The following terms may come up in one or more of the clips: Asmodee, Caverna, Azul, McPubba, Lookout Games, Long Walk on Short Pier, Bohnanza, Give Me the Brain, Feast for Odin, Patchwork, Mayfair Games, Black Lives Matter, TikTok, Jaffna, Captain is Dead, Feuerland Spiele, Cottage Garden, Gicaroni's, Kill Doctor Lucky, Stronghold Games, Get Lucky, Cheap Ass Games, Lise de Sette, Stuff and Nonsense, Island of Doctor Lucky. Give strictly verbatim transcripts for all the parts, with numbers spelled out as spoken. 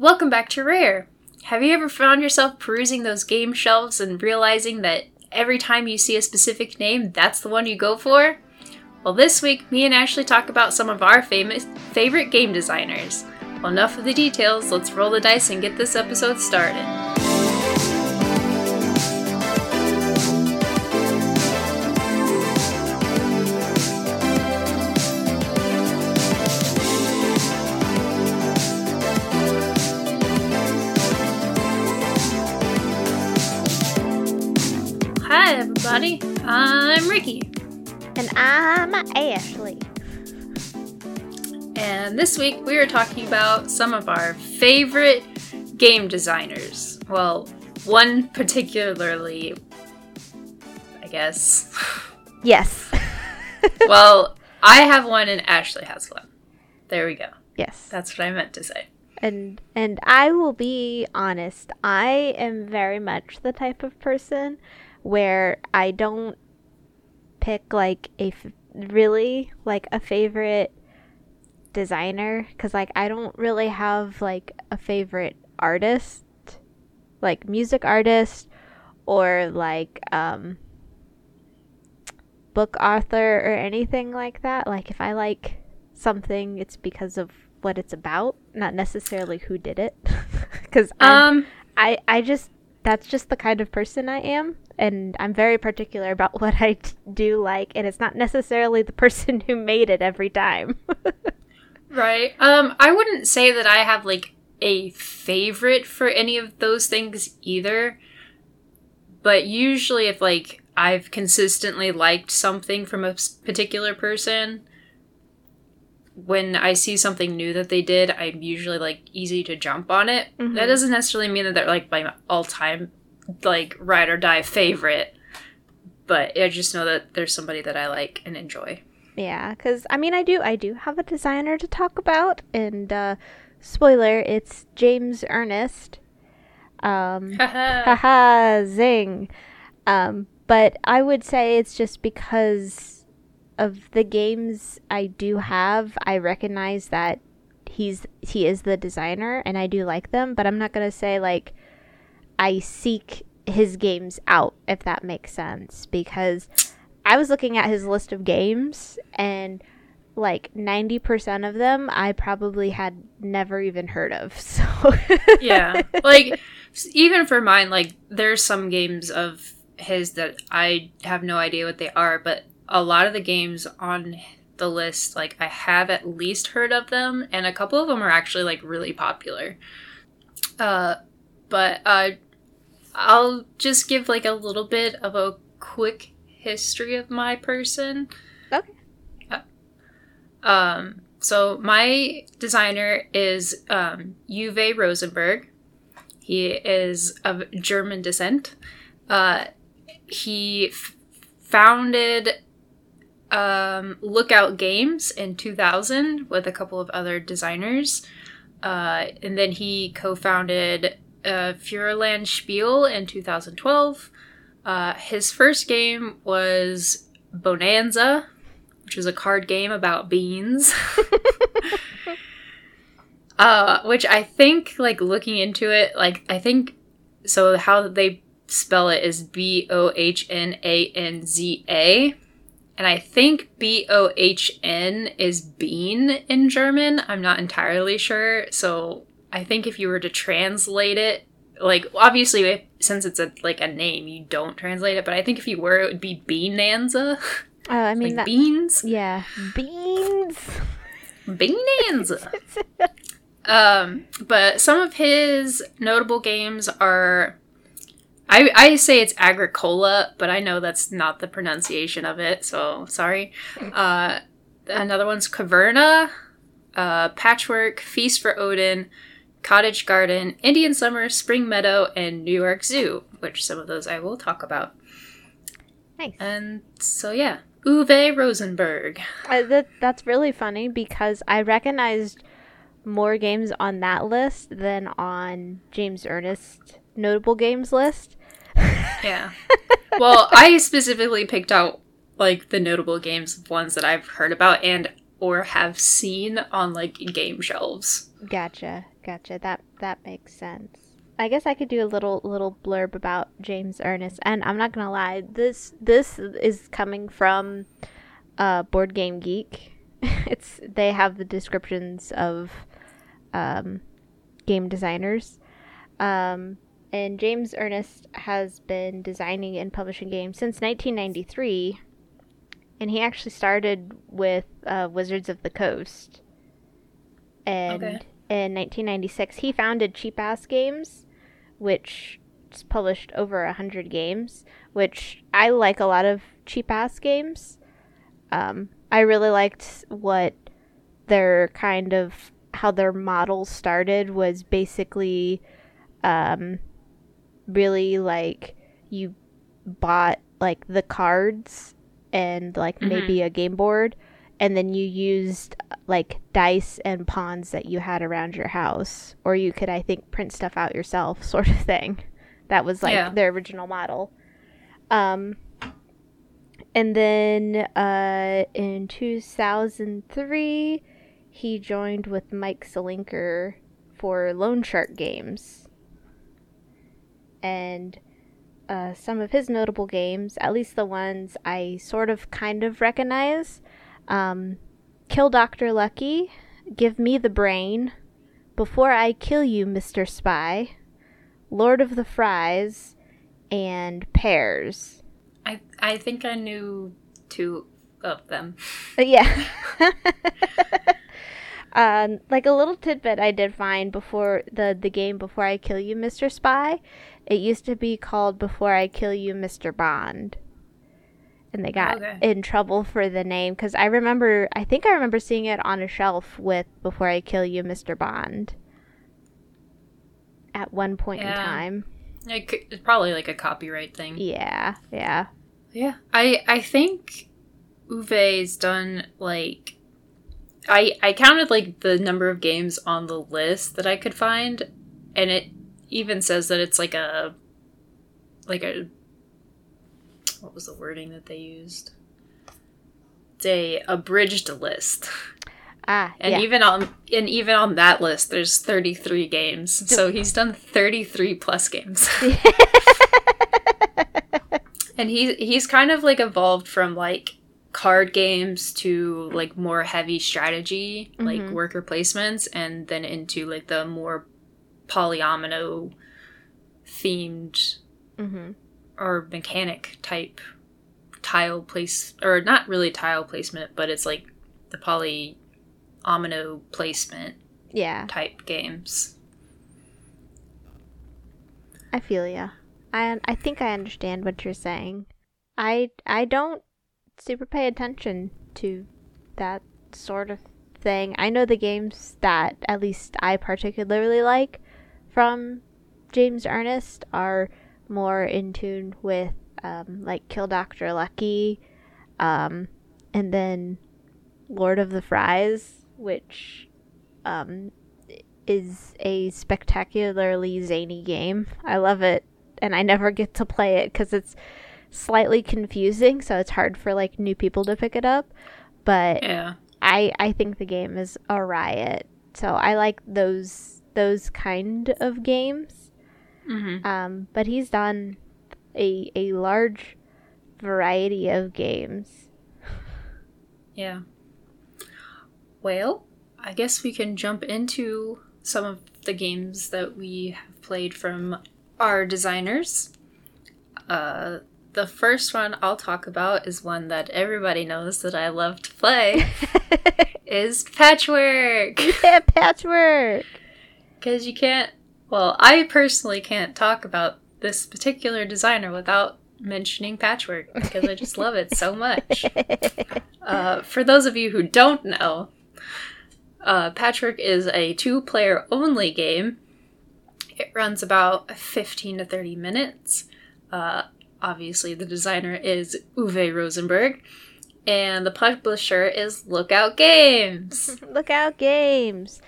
Welcome back to Rare! Have you ever found yourself perusing those game shelves and realizing that every time you see a specific name, that's the one you go for? Well, this week, me and Ashley talk about some of our famous favorite game designers. Well, enough of the details, let's roll the dice and get this episode started. Everybody, I'm Ricky. And I'm Ashley. And this week we are talking about some of our favorite game designers. Well, one particularly, I guess. Yes. Well, I have one and Ashley has one. There we go. Yes. That's what I meant to say. And and I will be honest, I am very much the type of person where I don't pick like a f- really like a favorite designer, because like I don't really have like a favorite artist, like music artist or like um book author or anything like that. Like if I like something, it's because of what it's about, not necessarily who did it, because um I I just that's just the kind of person I am, and I'm very particular about what I t- do like, and it's not necessarily the person who made it every time. Right. Um, I wouldn't say that I have, like, a favorite for any of those things either, but usually if, like, I've consistently liked something from a particular person, when I see something new that they did, I'm usually, like, easy to jump on it. Mm-hmm. That doesn't necessarily mean that they're, like, my all-time, like, ride-or-die favorite. But I just know that there's somebody that I like and enjoy. Yeah, because, I mean, I do I do have a designer to talk about. And, uh, spoiler, it's James Ernest. Um, haha, zing. Um, but I would say it's just because of the games I do have, I recognize that he's he is the designer, and I do like them, but I'm not going to say, like, I seek his games out, if that makes sense, because I was looking at his list of games, and, like, ninety percent of them I probably had never even heard of, so... Yeah, like, even for mine, like, there's some games of his that I have no idea what they are, but a lot of the games on the list, like, I have at least heard of them, and a couple of them are actually, like, really popular. Uh, but uh, I'll just give, like, a little bit of a quick history of my person. Okay. Uh, um, so my designer is um, Uwe Rosenberg. He is of German descent. Uh, he f- founded... Um, Lookout Games in two thousand with a couple of other designers. Uh, and then he co-founded uh, Feuerland Spiele in two thousand twelve. Uh, his first game was Bohnanza, which was a card game about beans. uh, which I think, like, looking into it, like, I think, so how they spell it is B O H N A N Z A. And I think B O H N is bean in German. I'm not entirely sure. So I think if you were to translate it, like, obviously, if, since it's a, like, a name, you don't translate it. But I think if you were, it would be Beananza. Oh, I mean, like that, beans. Yeah. Beans. Beananza. um, but some of his notable games are... I, I say it's Agricola, but I know that's not the pronunciation of it, so sorry. Uh, another one's Caverna, uh, Patchwork, Feast for Odin, Cottage Garden, Indian Summer, Spring Meadow, and New York Zoo, which some of those I will talk about. Nice. And so, yeah, Uwe Rosenberg. Uh, that, that's really funny because I recognized more games on that list than on James Ernest's notable games list. Yeah. Well, I specifically picked out, like, the notable games, ones that I've heard about and or have seen on, like, game shelves. Gotcha. Gotcha. That that makes sense. I guess I could do a little little blurb about James Ernest, and I'm not gonna lie, this this is coming from uh, Board Game Geek. It's they have the descriptions of um, game designers. Um, and James Ernest has been designing and publishing games since nineteen ninety-three, and he actually started with uh, Wizards of the Coast. And okay. In nineteen ninety-six, he founded Cheap Ass Games, which published over one hundred games, which I like a lot of Cheap Ass Games. Um, I really liked what their kind of, how their model started was basically... um really like you bought like the cards and like mm-hmm. maybe a game board, and then you used like dice and pawns that you had around your house, or you could I think print stuff out yourself, sort of thing. That was like yeah. their original model. Um and then uh in two thousand three he joined with Mike Selinker for Lone Shark Games. And uh, some of his notable games, at least the ones I sort of kind of recognize, um, Kill Doctor Lucky, Give Me the Brain, Before I Kill You, Mister Spy, Lord of the Fries, and Pears. I I think I knew two of them. Yeah. Um, like a little tidbit I did find before the, the game Before I Kill You, Mister Spy, it used to be called Before I Kill You, Mister Bond. And they got okay. in trouble for the name, because I remember, I think I remember seeing it on a shelf with Before I Kill You, Mister Bond at one point yeah. in time. It could, it's probably like a copyright thing. Yeah, yeah. Yeah. I, I think Uwe's done like... I, I counted, like, the number of games on the list that I could find, and it even says that it's, like, a, like, a, what was the wording that they used? It's a abridged list. Ah, and yeah. even on and even on that list, there's thirty-three games, so he's done thirty-three plus games. And he he's kind of, like, evolved from, like, card games to like more heavy strategy, like mm-hmm. worker placements, and then into like the more polyomino themed mm-hmm. or mechanic type tile place, or not really tile placement, but it's like the polyomino placement yeah type games. I feel ya. I I think I understand what you're saying. I I don't super pay attention to that sort of thing. I know the games that at least I particularly like from James Ernest are more in tune with um, like Kill Doctor Lucky, um, and then Lord of the Fries, which um, is a spectacularly zany game. I love it, and I never get to play it because it's slightly confusing, so it's hard for like new people to pick it up, but yeah. I I think the game is a riot, so I like those those kind of games. Mm-hmm. Um, but he's done a a large variety of games. Yeah. Well, I guess we can jump into some of the games that we have played from our designers. Uh. The first one I'll talk about is one that everybody knows that I love to play, is Patchwork! Yeah, Patchwork! Because you can't, well, I personally can't talk about this particular designer without mentioning Patchwork, because I just love it so much. Uh, for those of you who don't know, uh, Patchwork is a two-player only game. It runs about fifteen to thirty minutes. Uh... Obviously, the designer is Uwe Rosenberg, and the publisher is Lookout Games. Lookout Games.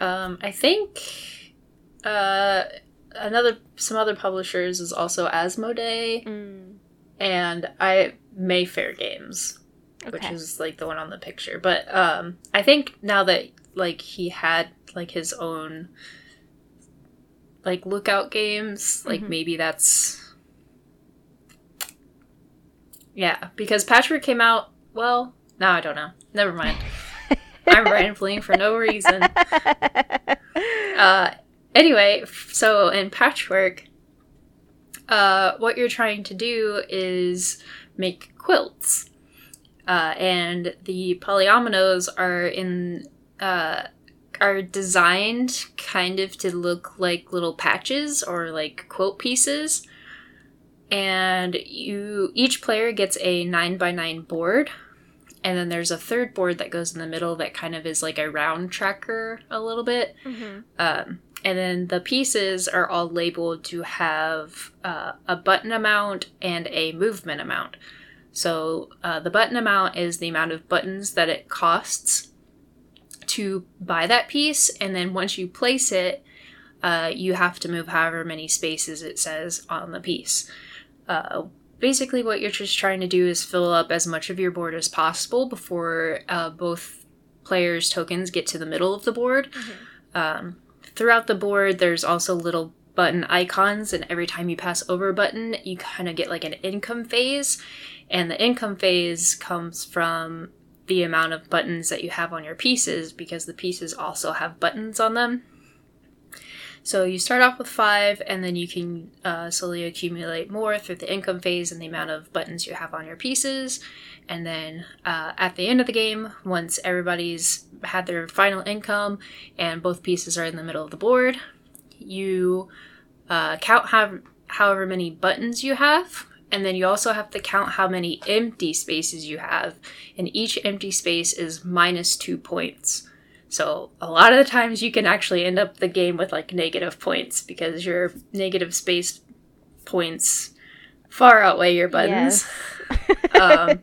Um, I think uh, another some other publishers is also Asmodee, mm. and I Mayfair Games, okay. which is like the one on the picture. But um, I think now that like he had like his own like Lookout Games. Like mm-hmm. maybe that's yeah, because Patchwork came out. Well, no, I don't know. Never mind. I'm rambling for no reason. Uh, anyway, so in Patchwork, uh, what you're trying to do is make quilts. Uh, and the polyominoes are in uh, are designed kind of to look like little patches or like quilt pieces. And you each player gets a nine by nine board. And then there's a third board that goes in the middle that kind of is like a round tracker a little bit. Mm-hmm. Um, and then the pieces are all labeled to have uh, a button amount and a movement amount. So uh, the button amount is the amount of buttons that it costs to buy that piece. And then once you place it, uh, you have to move however many spaces it says on the piece. Uh, Basically, what you're just trying to do is fill up as much of your board as possible before uh, both players' tokens get to the middle of the board. Mm-hmm. Um, throughout the board, there's also little button icons, and every time you pass over a button, you kind of get like an income phase. And the income phase comes from the amount of buttons that you have on your pieces, because the pieces also have buttons on them. So you start off with five, and then you can uh, slowly accumulate more through the income phase and the amount of buttons you have on your pieces. And then uh, at the end of the game, once everybody's had their final income and both pieces are in the middle of the board, you uh, count how- however many buttons you have, and then you also have to count how many empty spaces you have. And each empty space is minus two points. So a lot of the times you can actually end up the game with like negative points because your negative space points far outweigh your buttons. Yes. um,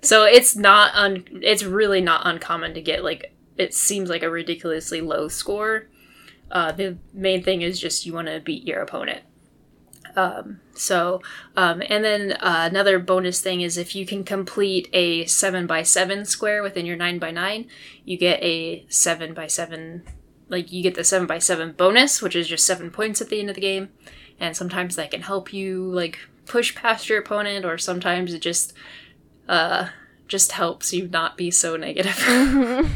so it's not un- it's really not uncommon to get like, it seems like a ridiculously low score. Uh, the main thing is just you want to beat your opponent. Um, so, um, and then uh, another bonus thing is if you can complete a seven by seven square within your nine by nine, you get a seven by seven, like you get the seven by seven bonus, which is just seven points at the end of the game. And sometimes that can help you like push past your opponent, or sometimes it just, uh, just helps you not be so negative. Mm-hmm.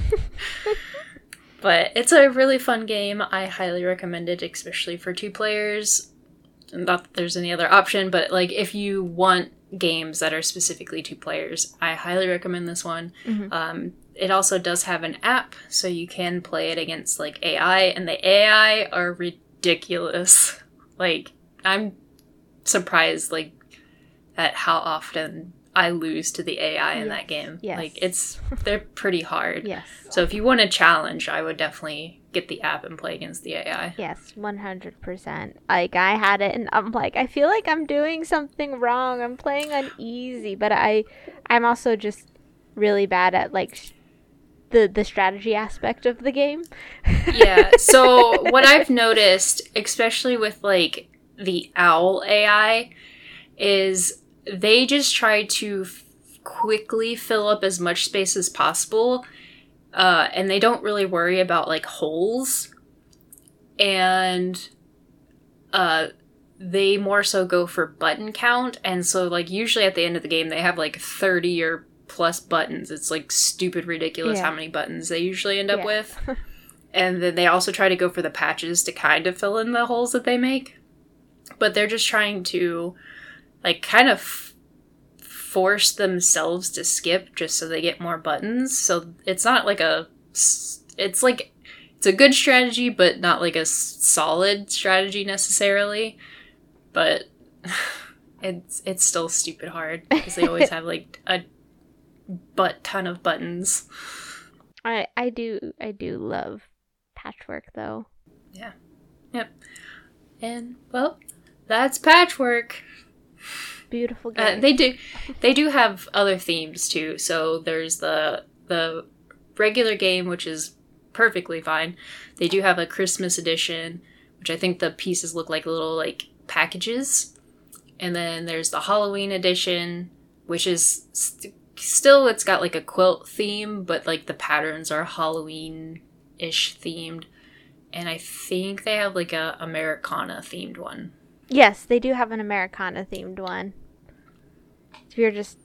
But it's a really fun game. I highly recommend it, especially for two players. Not that there's any other option, but like if you want games that are specifically two players, I highly recommend this one. Mm-hmm. Um, it also does have an app, so you can play it against like A I, and the A I are ridiculous. Like I'm surprised like at how often I lose to the A I in yes. that game. Yes. Like it's they're pretty hard. Yes. So if you want a challenge, I would definitely get the app and play against the A I. Yes, one hundred percent. Like I had it and I'm like, I feel like I'm doing something wrong. I'm playing on easy, but I I'm also just really bad at like sh- the the strategy aspect of the game. Yeah. So what I've noticed, especially with like the owl A I, is they just try to f- quickly fill up as much space as possible. Uh, and they don't really worry about, like, holes. And uh, they more so go for button count. And so, like, usually at the end of the game, they have, like, thirty or plus buttons. It's, like, stupid ridiculous yeah. how many buttons they usually end up yeah. with. And then they also try to go for the patches to kind of fill in the holes that they make. But they're just trying to, like, kind of F- force themselves to skip just so they get more buttons. So it's not like a it's like it's a good strategy, but not like a solid strategy necessarily. But it's it's still stupid hard because they always have like a butt ton of buttons. I I do I do love Patchwork though. Yeah. Yep. And well, that's Patchwork. Beautiful game. Uh, they do they do have other themes too. So there's the the regular game, which is perfectly fine. They do have a Christmas edition, which I think the pieces look like little like packages. And then there's the Halloween edition, which is st- still it's got like a quilt theme, but like the patterns are Halloween ish themed, and I think they have like a Americana themed one. Yes, they do have an Americana themed one. If you're just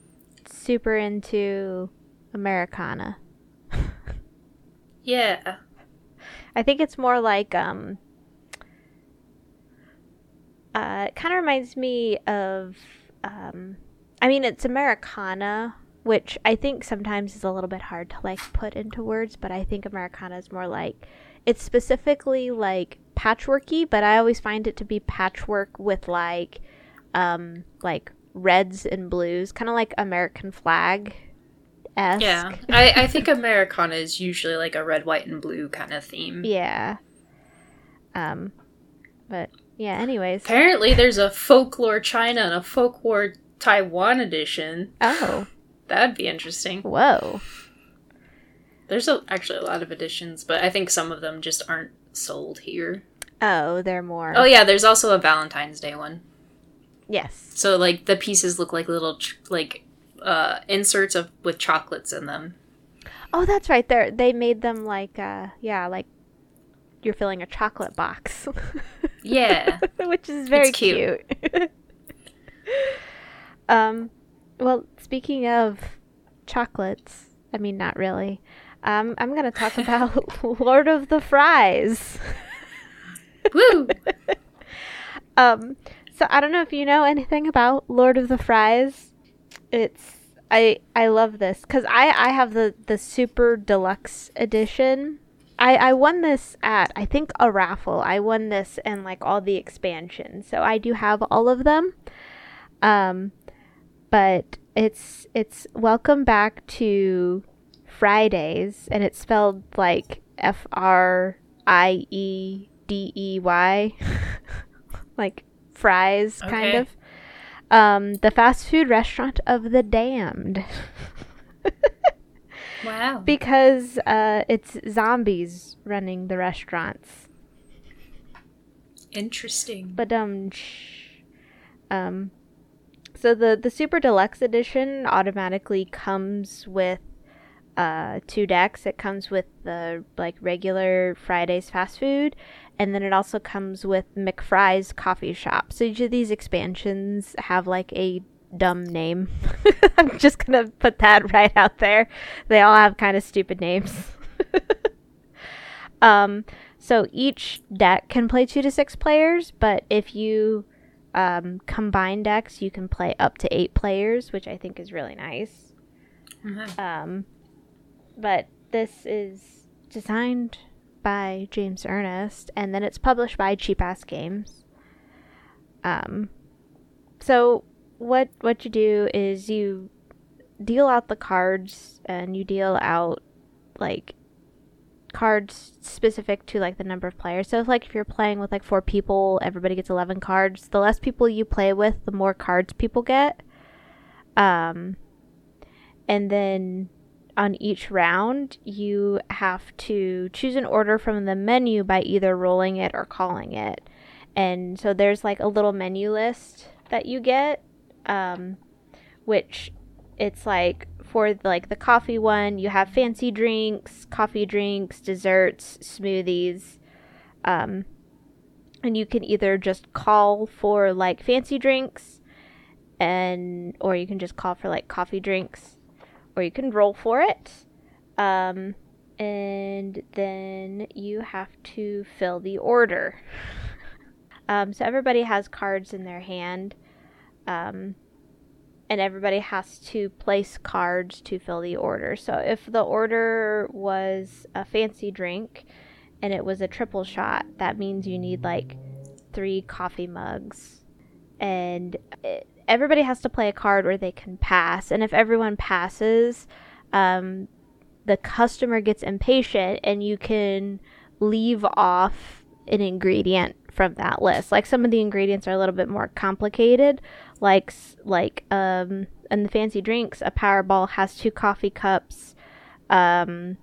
super into Americana. Yeah. I think it's more like um uh it kind of reminds me of um I mean, it's Americana, which I think sometimes is a little bit hard to like put into words, but I think Americana is more like, it's specifically like patchworky, but I always find it to be patchwork with like um like reds and blues, kind of like American flag. Yeah, I, I think Americana is usually like a red, white, and blue kind of theme. Yeah. Um, but yeah, anyways. Apparently there's a folklore China and a folklore Taiwan edition. Oh. That'd be interesting. Whoa. There's a, actually a lot of editions, but I think some of them just aren't sold here. Oh, they're more. Oh yeah, there's also a Valentine's Day one. Yes. So like the pieces look like little ch- like Uh, inserts of with chocolates in them. Oh, that's right. They they made them like uh yeah, like you're filling a chocolate box. Yeah, which is very it's cute. cute. um, well, speaking of chocolates, I mean, not really. Um, I'm gonna talk about Lord of the Fries. Woo! um, so I don't know if you know anything about Lord of the Fries. It's I I love this because I, I have the, the super deluxe edition. I, I won this at I think a raffle. I won this and like all the expansions. So I do have all of them. Um, but it's it's welcome back to Fridays, and it's spelled like F R I E D E Y, like fries kind okay. of. Um, the fast food restaurant of the damned. Wow. Because uh, it's zombies running the restaurants. Interesting. But um, um, so the, the Super Deluxe Edition automatically comes with uh, two decks. It comes with the like regular Friday's fast food. And then it also comes with McFry's Coffee Shop. So each of these expansions have like a dumb name. I'm just going to put that right out there. They all have kind of stupid names. um, so each deck can play two to six players. But if you um, combine decks, you can play up to eight players, which I think is really nice. Mm-hmm. Um, but this is designed by James Ernest, and then it's published by Cheap Ass Games. Um, so what what you do is you deal out the cards, and you deal out like cards specific to like the number of players. So if, like if you're playing with like four people, everybody gets eleven cards. The less people you play with, the more cards people get. Um, and then on each round, you have to choose an order from the menu by either rolling it or calling it. And so there's like a little menu list that you get, um, which it's like for like the coffee one, you have fancy drinks, coffee drinks, desserts, smoothies. Um, and you can either just call for like fancy drinks, and or you can just call for like coffee drinks. Or you can roll for it, um, and then you have to fill the order. um, so everybody has cards in their hand, um, and everybody has to place cards to fill the order. So if the order was a fancy drink and it was a triple shot, that means you need like three coffee mugs. And it, everybody has to play a card where they can pass, and if everyone passes, um, the customer gets impatient, and you can leave off an ingredient from that list. Like some of the ingredients are a little bit more complicated, like like um, in the fancy drinks, a Powerball has two coffee cups. Um,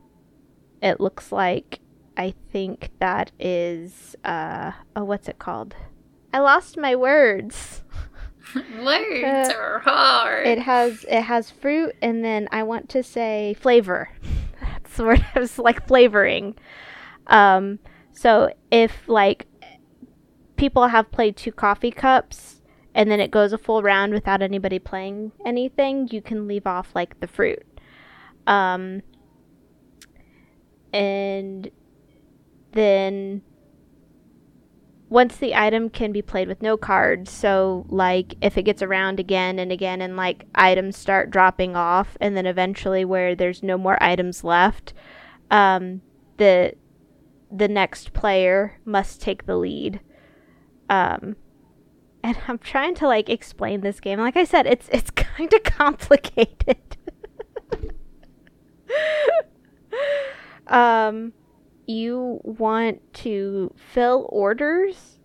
it looks like I think that is uh, oh, what's it called? I lost my words. Words uh, are hard. It has it has fruit, and then I want to say flavor. That's sort of like flavoring. Um, so if like people have played two coffee cups and then it goes a full round without anybody playing anything, you can leave off like the fruit. Um, and then once the item can be played with no cards, so like if it gets around again and again and like items start dropping off and then eventually where there's no more items left, um, the the next player must take the lead. Um, and I'm trying to like explain this game. Like I said, it's it's kind of complicated. um you want to fill orders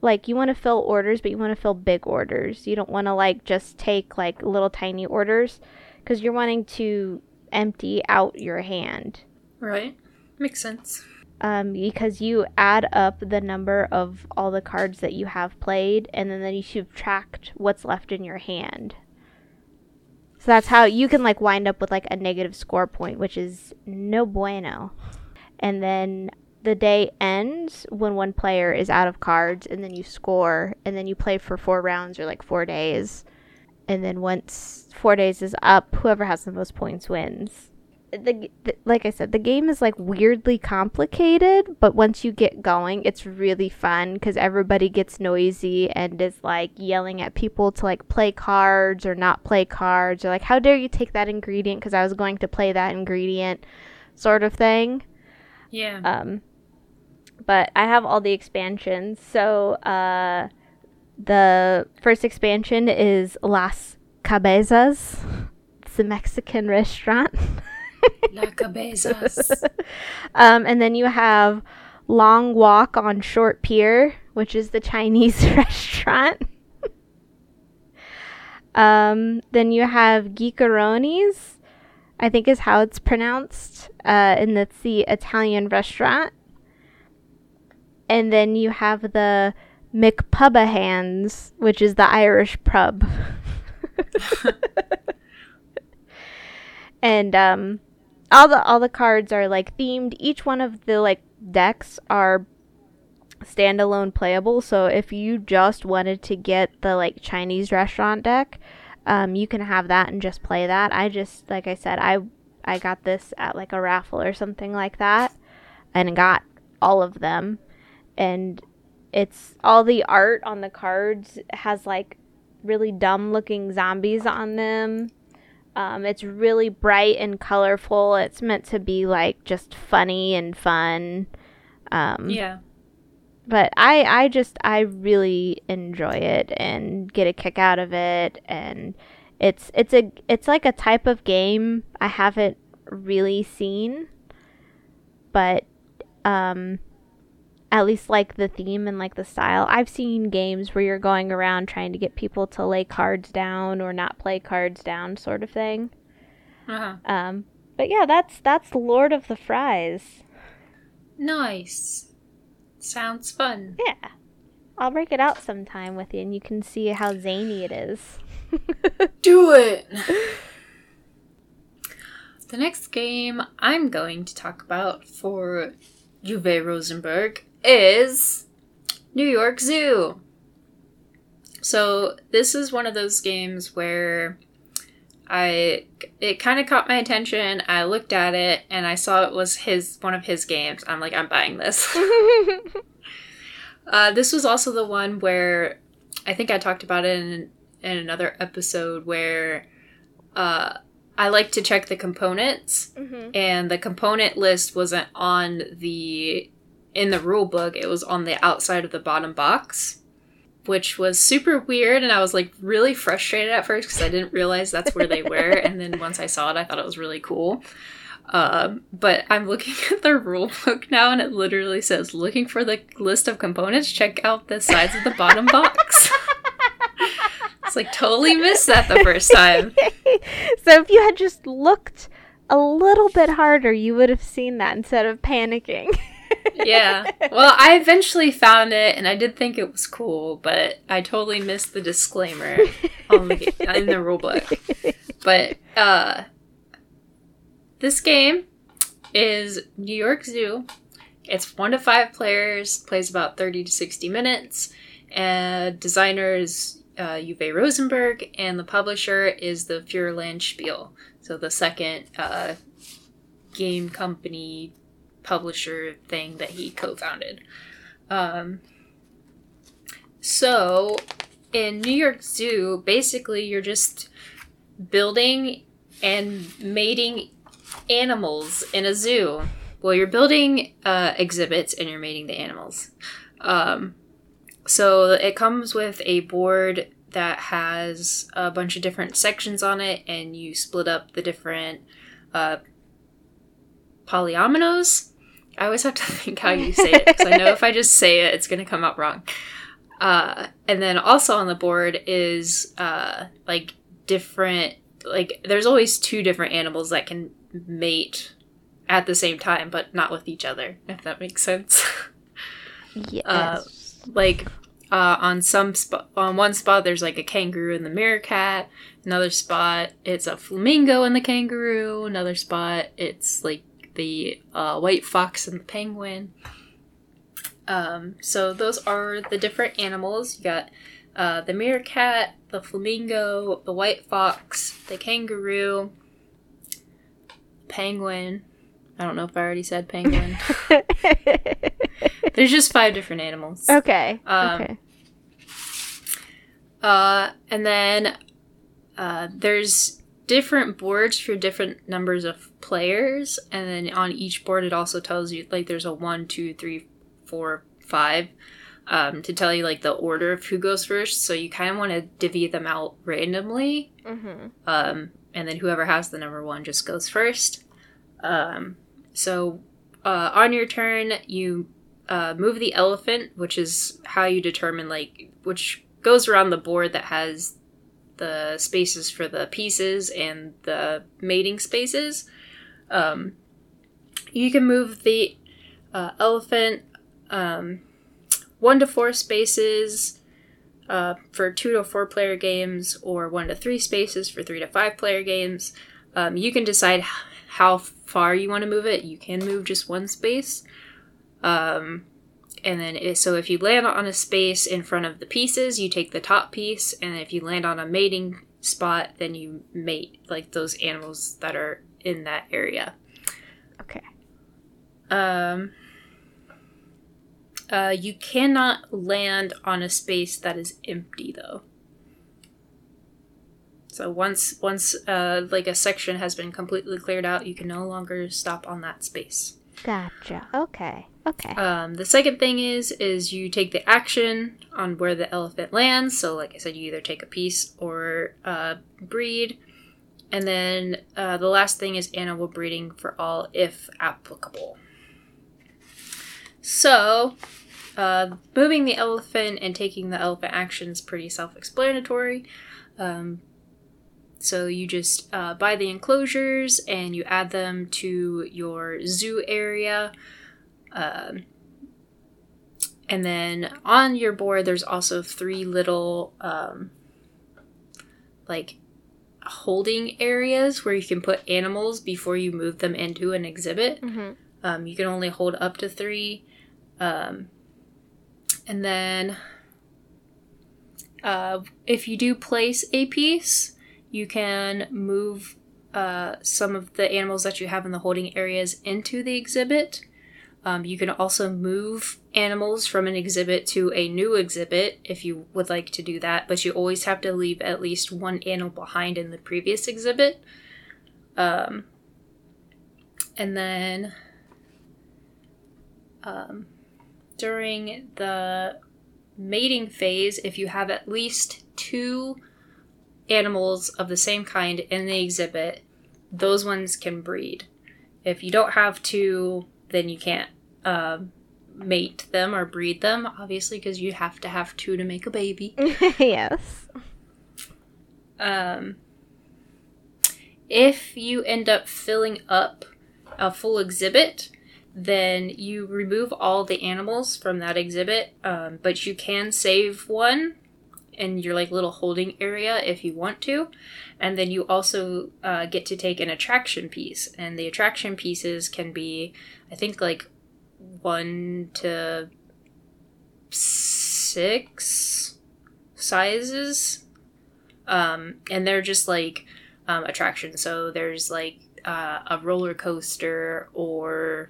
like you want to fill orders but you want to fill big orders. You don't want to like just take like little tiny orders because you're wanting to empty out your hand, right? Makes sense. Um because you add up the number of all the cards that you have played and then, then you subtract what's left in your hand. So that's how you can like wind up with like a negative score point, which is no bueno. And then the day ends when one player is out of cards, and then you score, and then you play for four rounds or like four days. And then once four days is up, whoever has the most points wins. The, the, like I said, the game is like weirdly complicated, but once you get going, it's really fun because everybody gets noisy and is like yelling at people to like play cards or not play cards or like, how dare you take that ingredient because I was going to play that ingredient sort of thing. Yeah. Um, but I have all the expansions. So uh, the first expansion is Las Cabezas. It's a Mexican restaurant. La Cabezas. um, and then you have Long Walk on Short Pier, which is the Chinese restaurant. um, then you have Gicaroni's, I think is how it's pronounced, uh, and that's the Italian restaurant. And then you have the McPubba hands, which is the Irish pub. And um, all the all the cards are like themed. Each one of the like decks are standalone playable. So if you just wanted to get the like Chinese restaurant deck, um, you can have that and just play that. I just like I said, I I got this at like a raffle or something like that, and got all of them. And it's all the art on the cards has like really dumb looking zombies on them. Um, it's really bright and colorful. It's meant to be like just funny and fun. Um, yeah. But I, I just, I really enjoy it and get a kick out of it. And it's, it's a, it's like a type of game I haven't really seen, but um, at least like the theme and like the style. I've seen games where you're going around trying to get people to lay cards down or not play cards down sort of thing. Uh-huh. Um, but yeah, that's that's Lord of the Fries. Nice. Sounds fun. Yeah. I'll break it out sometime with you and you can see how zany it is. Do it! The next game I'm going to talk about for Uwe Rosenberg is New York Zoo. So this is one of those games where I it kind of caught my attention. I looked at it and I saw it was his one of his games. I'm like, I'm buying this. uh, this was also the one where I think I talked about it in, in another episode where uh, I like to check the components, mm-hmm. and the component list wasn't on the in the rule book, it was on the outside of the bottom box, which was super weird, and I was like really frustrated at first because I didn't realize that's where they were, and then once I saw it, I thought it was really cool. Um, but I'm looking at the rule book now, and it literally says, looking for the list of components, check out the sides of the bottom box. It's like, totally missed that the first time. So if you had just looked a little bit harder, you would have seen that instead of panicking. Yeah. Well, I eventually found it, and I did think it was cool, but I totally missed the disclaimer on the game, in the rulebook. But uh, this game is New York Zoo, It's one to five players, plays about thirty to sixty minutes, and designer is uh, Uwe Rosenberg, and the publisher is the Feuerland Spiele, so the second uh, game company publisher thing that he co-founded. Um, so in New York Zoo, basically you're just building and mating animals in a zoo. Well, you're building uh, exhibits and you're mating the animals. Um, so it comes with a board that has a bunch of different sections on it, and you split up the different uh, polyominoes. I always have to think how you say it, because I know if I just say it, it's going to come out wrong. Uh, and then also on the board is uh, like different, like there's always two different animals that can mate at the same time, but not with each other, if that makes sense. Yes. Uh, like, uh, on some spot, on one spot, there's like a kangaroo and the meerkat. Another spot, it's a flamingo and the kangaroo. Another spot, it's like the uh, white fox and the penguin. Um, so those are the different animals. You got uh, the meerkat, the flamingo, the white fox, the kangaroo, penguin. I don't know if I already said penguin. There's just five different animals. Okay. Um, okay. Uh, and then uh, there's different boards for different numbers of players. And then on each board, it also tells you, like, there's a one, two, three, four, five, um, to tell you, like, the order of who goes first. So you kind of want to divvy them out randomly. Mm-hmm. Um, and then whoever has the number one just goes first. Um, So, uh, on your turn, you, uh, move the elephant, which is how you determine, like, which goes around the board that has the spaces for the pieces and the mating spaces. Um, you can move the, uh, elephant, um, one to four spaces, uh, for two to four player games, or one to three spaces for three to five player games. Um, you can decide how far you want to move it. You can move just one space, um, and then it, so if you land on a space in front of the pieces, you take the top piece, and if you land on a mating spot, then you mate, like, those animals that are in that area. Okay. Um. Uh, you cannot land on a space that is empty, though. So once, once uh, like, a section has been completely cleared out, you can no longer stop on that space. Gotcha. Okay. Okay. Um, the second thing is, is you take the action on where the elephant lands. So, like I said, you either take a piece or uh, breed. And then uh, the last thing is animal breeding for all, if applicable. So, uh, moving the elephant and taking the elephant action is pretty self-explanatory. Um... So you just uh, buy the enclosures and you add them to your zoo area. Um, and then on your board, there's also three little, um, like, holding areas where you can put animals before you move them into an exhibit. Mm-hmm. Um, you can only hold up to three. Um, and then uh, if you do place a piece, you can move uh, some of the animals that you have in the holding areas into the exhibit. Um, you can also move animals from an exhibit to a new exhibit if you would like to do that, but you always have to leave at least one animal behind in the previous exhibit. Um, and then um, during the mating phase, if you have at least two animals of the same kind in the exhibit, those ones can breed. If you don't have two, then you can't uh, mate them or breed them, obviously, because you have to have two to make a baby. Yes. Um, if you end up filling up a full exhibit, then you remove all the animals from that exhibit, um, but you can save one in your, like, little holding area if you want to. And then you also uh, get to take an attraction piece. And the attraction pieces can be, I think, like, one to six sizes. Um, and they're just like um, attractions. So there's like uh, a roller coaster or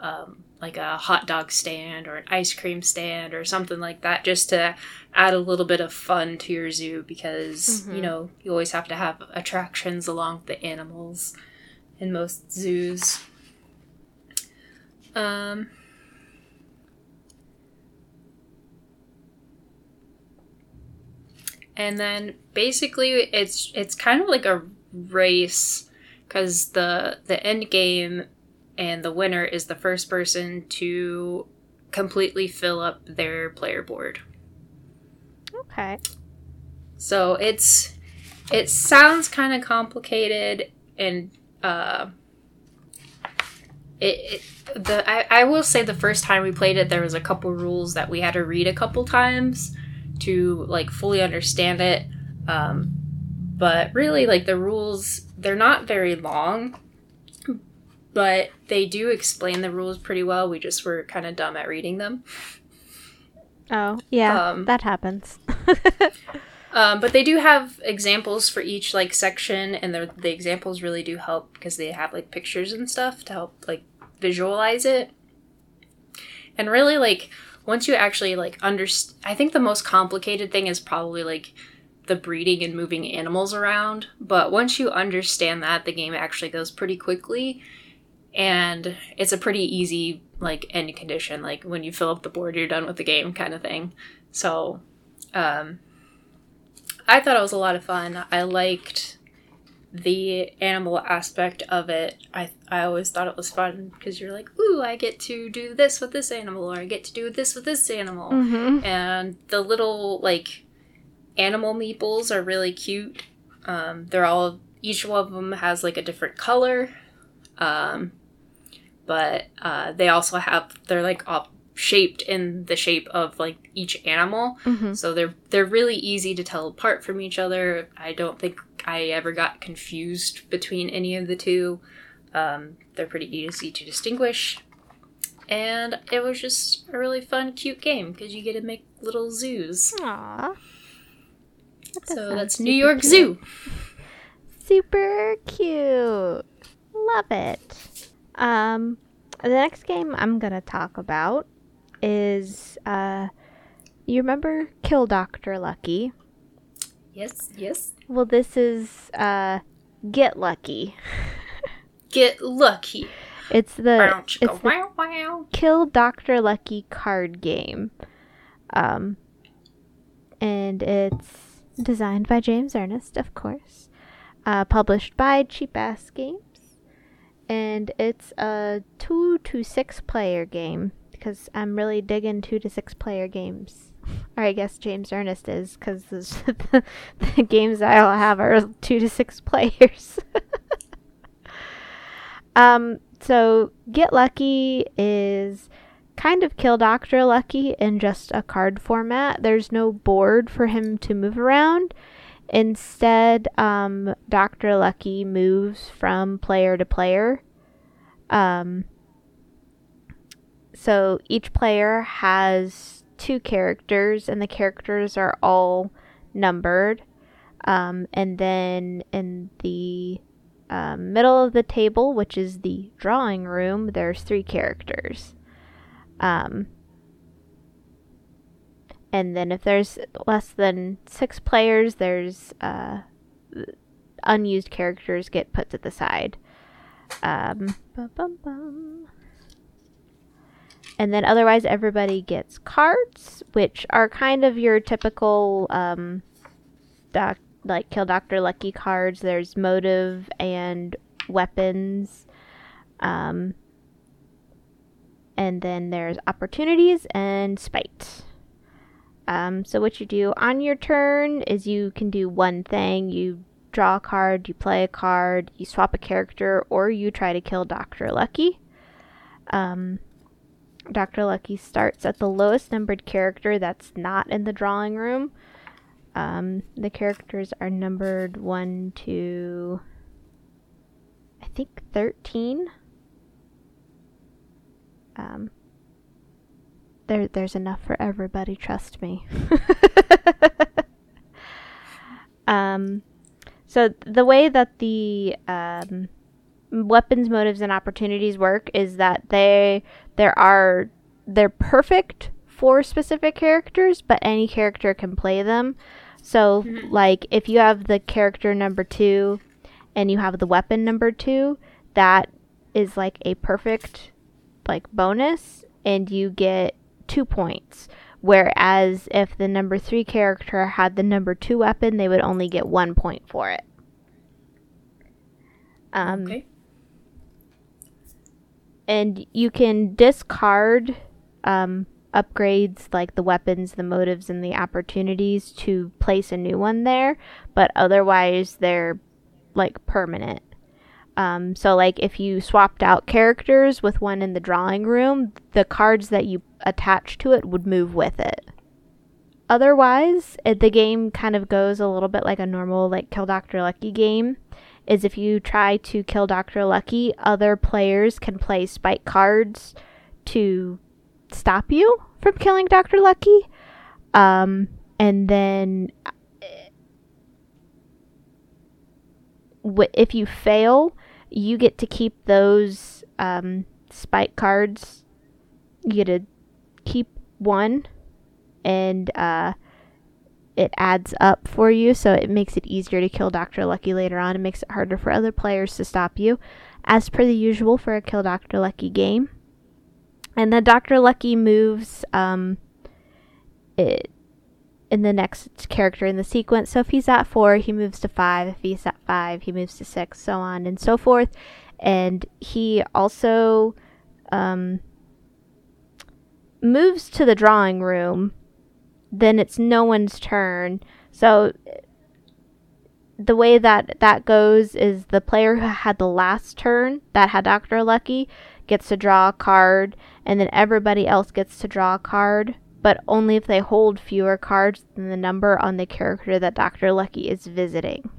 um, like a hot dog stand or an ice cream stand or something like that, just to add a little bit of fun to your zoo, because, mm-hmm. you know, you always have to have attractions along with the animals in most zoos. Um... And then basically it's it's kind of like a race, because the the end game and the winner is the first person to completely fill up their player board. Okay. So it's it sounds kind of complicated, and uh, it, it the I, I will say the first time we played it, there was a couple rules that we had to read a couple times to like fully understand it, um, but really like the rules, they're not very long, but they do explain the rules pretty well. We just were kind of dumb at reading them. Oh yeah, um, that happens. um, but they do have examples for each like section, and the the examples really do help, because they have like pictures and stuff to help like visualize it. And really like, once you actually, like, underst- I think the most complicated thing is probably, like, the breeding and moving animals around. But once you understand that, the game actually goes pretty quickly. And it's a pretty easy, like, end condition. Like, when you fill up the board, you're done with the game kind of thing. So, um, I thought it was a lot of fun. I liked the animal aspect of it. I I always thought it was fun, because you're like, ooh, I get to do this with this animal, or I get to do this with this animal. Mm-hmm. And the little, like, animal meeples are really cute. Um, they're all, each one of them has, like, a different color. Um, but uh, they also have, they're, like, op- shaped in the shape of, like, each animal. Mm-hmm. So they're they're really easy to tell apart from each other. I don't think I ever got confused between any of the two. Um, they're pretty easy to distinguish. And it was just a really fun, cute game, because you get to make little zoos. Aww. That so that's New York cute. Zoo. Super cute. Love it. Um, the next game I'm going to talk about is, uh, you remember Kill Doctor Lucky? Yes, yes. Well, this is uh, Get Lucky. Get Lucky. It's the, it's the Kill Doctor Lucky card game. Um, and it's designed by James Ernest, of course. Uh, published by Cheap Ass Games. And it's a two to six player game, because I'm really digging two to six player games. Or I guess James Ernest is, because the, the games I'll have are two to six players. um, so Get Lucky is kind of Kill Doctor Lucky in just a card format. There's no board for him to move around. Instead, um, Doctor Lucky moves from player to player. Um, so each player has two characters, and the characters are all numbered, um, and then in the uh, middle of the table, which is the drawing room, there's three characters, um, and then if there's less than six players, there's uh, unused characters get put to the side. um, bum, bum, bum. And then otherwise everybody gets cards, which are kind of your typical, um, doc- like, Kill Doctor Lucky cards. There's motive and weapons. Um, and then there's opportunities and spite. Um, so what you do on your turn is you can do one thing. You draw a card, you play a card, you swap a character, or you try to kill Doctor Lucky. Um... Doctor Lucky starts at the lowest numbered character that's not in the drawing room. Um, the characters are numbered one to, I think, thirteen. Um, There, there's enough for everybody, trust me. um, so the way that the um, weapons, motives, and opportunities work is that they there are they're perfect for specific characters, but any character can play them. So, mm-hmm. like, if you have the character number two and you have the weapon number two, that is, like, a perfect, like, bonus, and you get two points. Whereas if the number three character had the number two weapon, they would only get one point for it. Um, okay. And you can discard um, upgrades like the weapons, the motives, and the opportunities to place a new one there, but otherwise they're, like, permanent. Um, so, like, if you swapped out characters with one in the drawing room, the cards that you attach to it would move with it. Otherwise, it, the game kind of goes a little bit like a normal, like, Kill Doctor Lucky game, is if you try to kill Doctor Lucky, other players can play spike cards to stop you from killing Doctor Lucky. Um, and then... if you fail, you get to keep those um, spike cards. You get to keep one, and uh, it adds up for you, so it makes it easier to kill Doctor Lucky later on. It makes it harder for other players to stop you, as per the usual for a Kill Doctor Lucky game. And then Doctor Lucky moves um, it in the next character in the sequence. So if he's at four, he moves to five. If he's at five, he moves to six, so on and so forth. And he also um, moves to the drawing room. Then it's no one's turn. So the way that that goes is the player who had the last turn, that had Doctor Lucky, gets to draw a card, and then everybody else gets to draw a card, but only if they hold fewer cards than the number on the character that Doctor Lucky is visiting.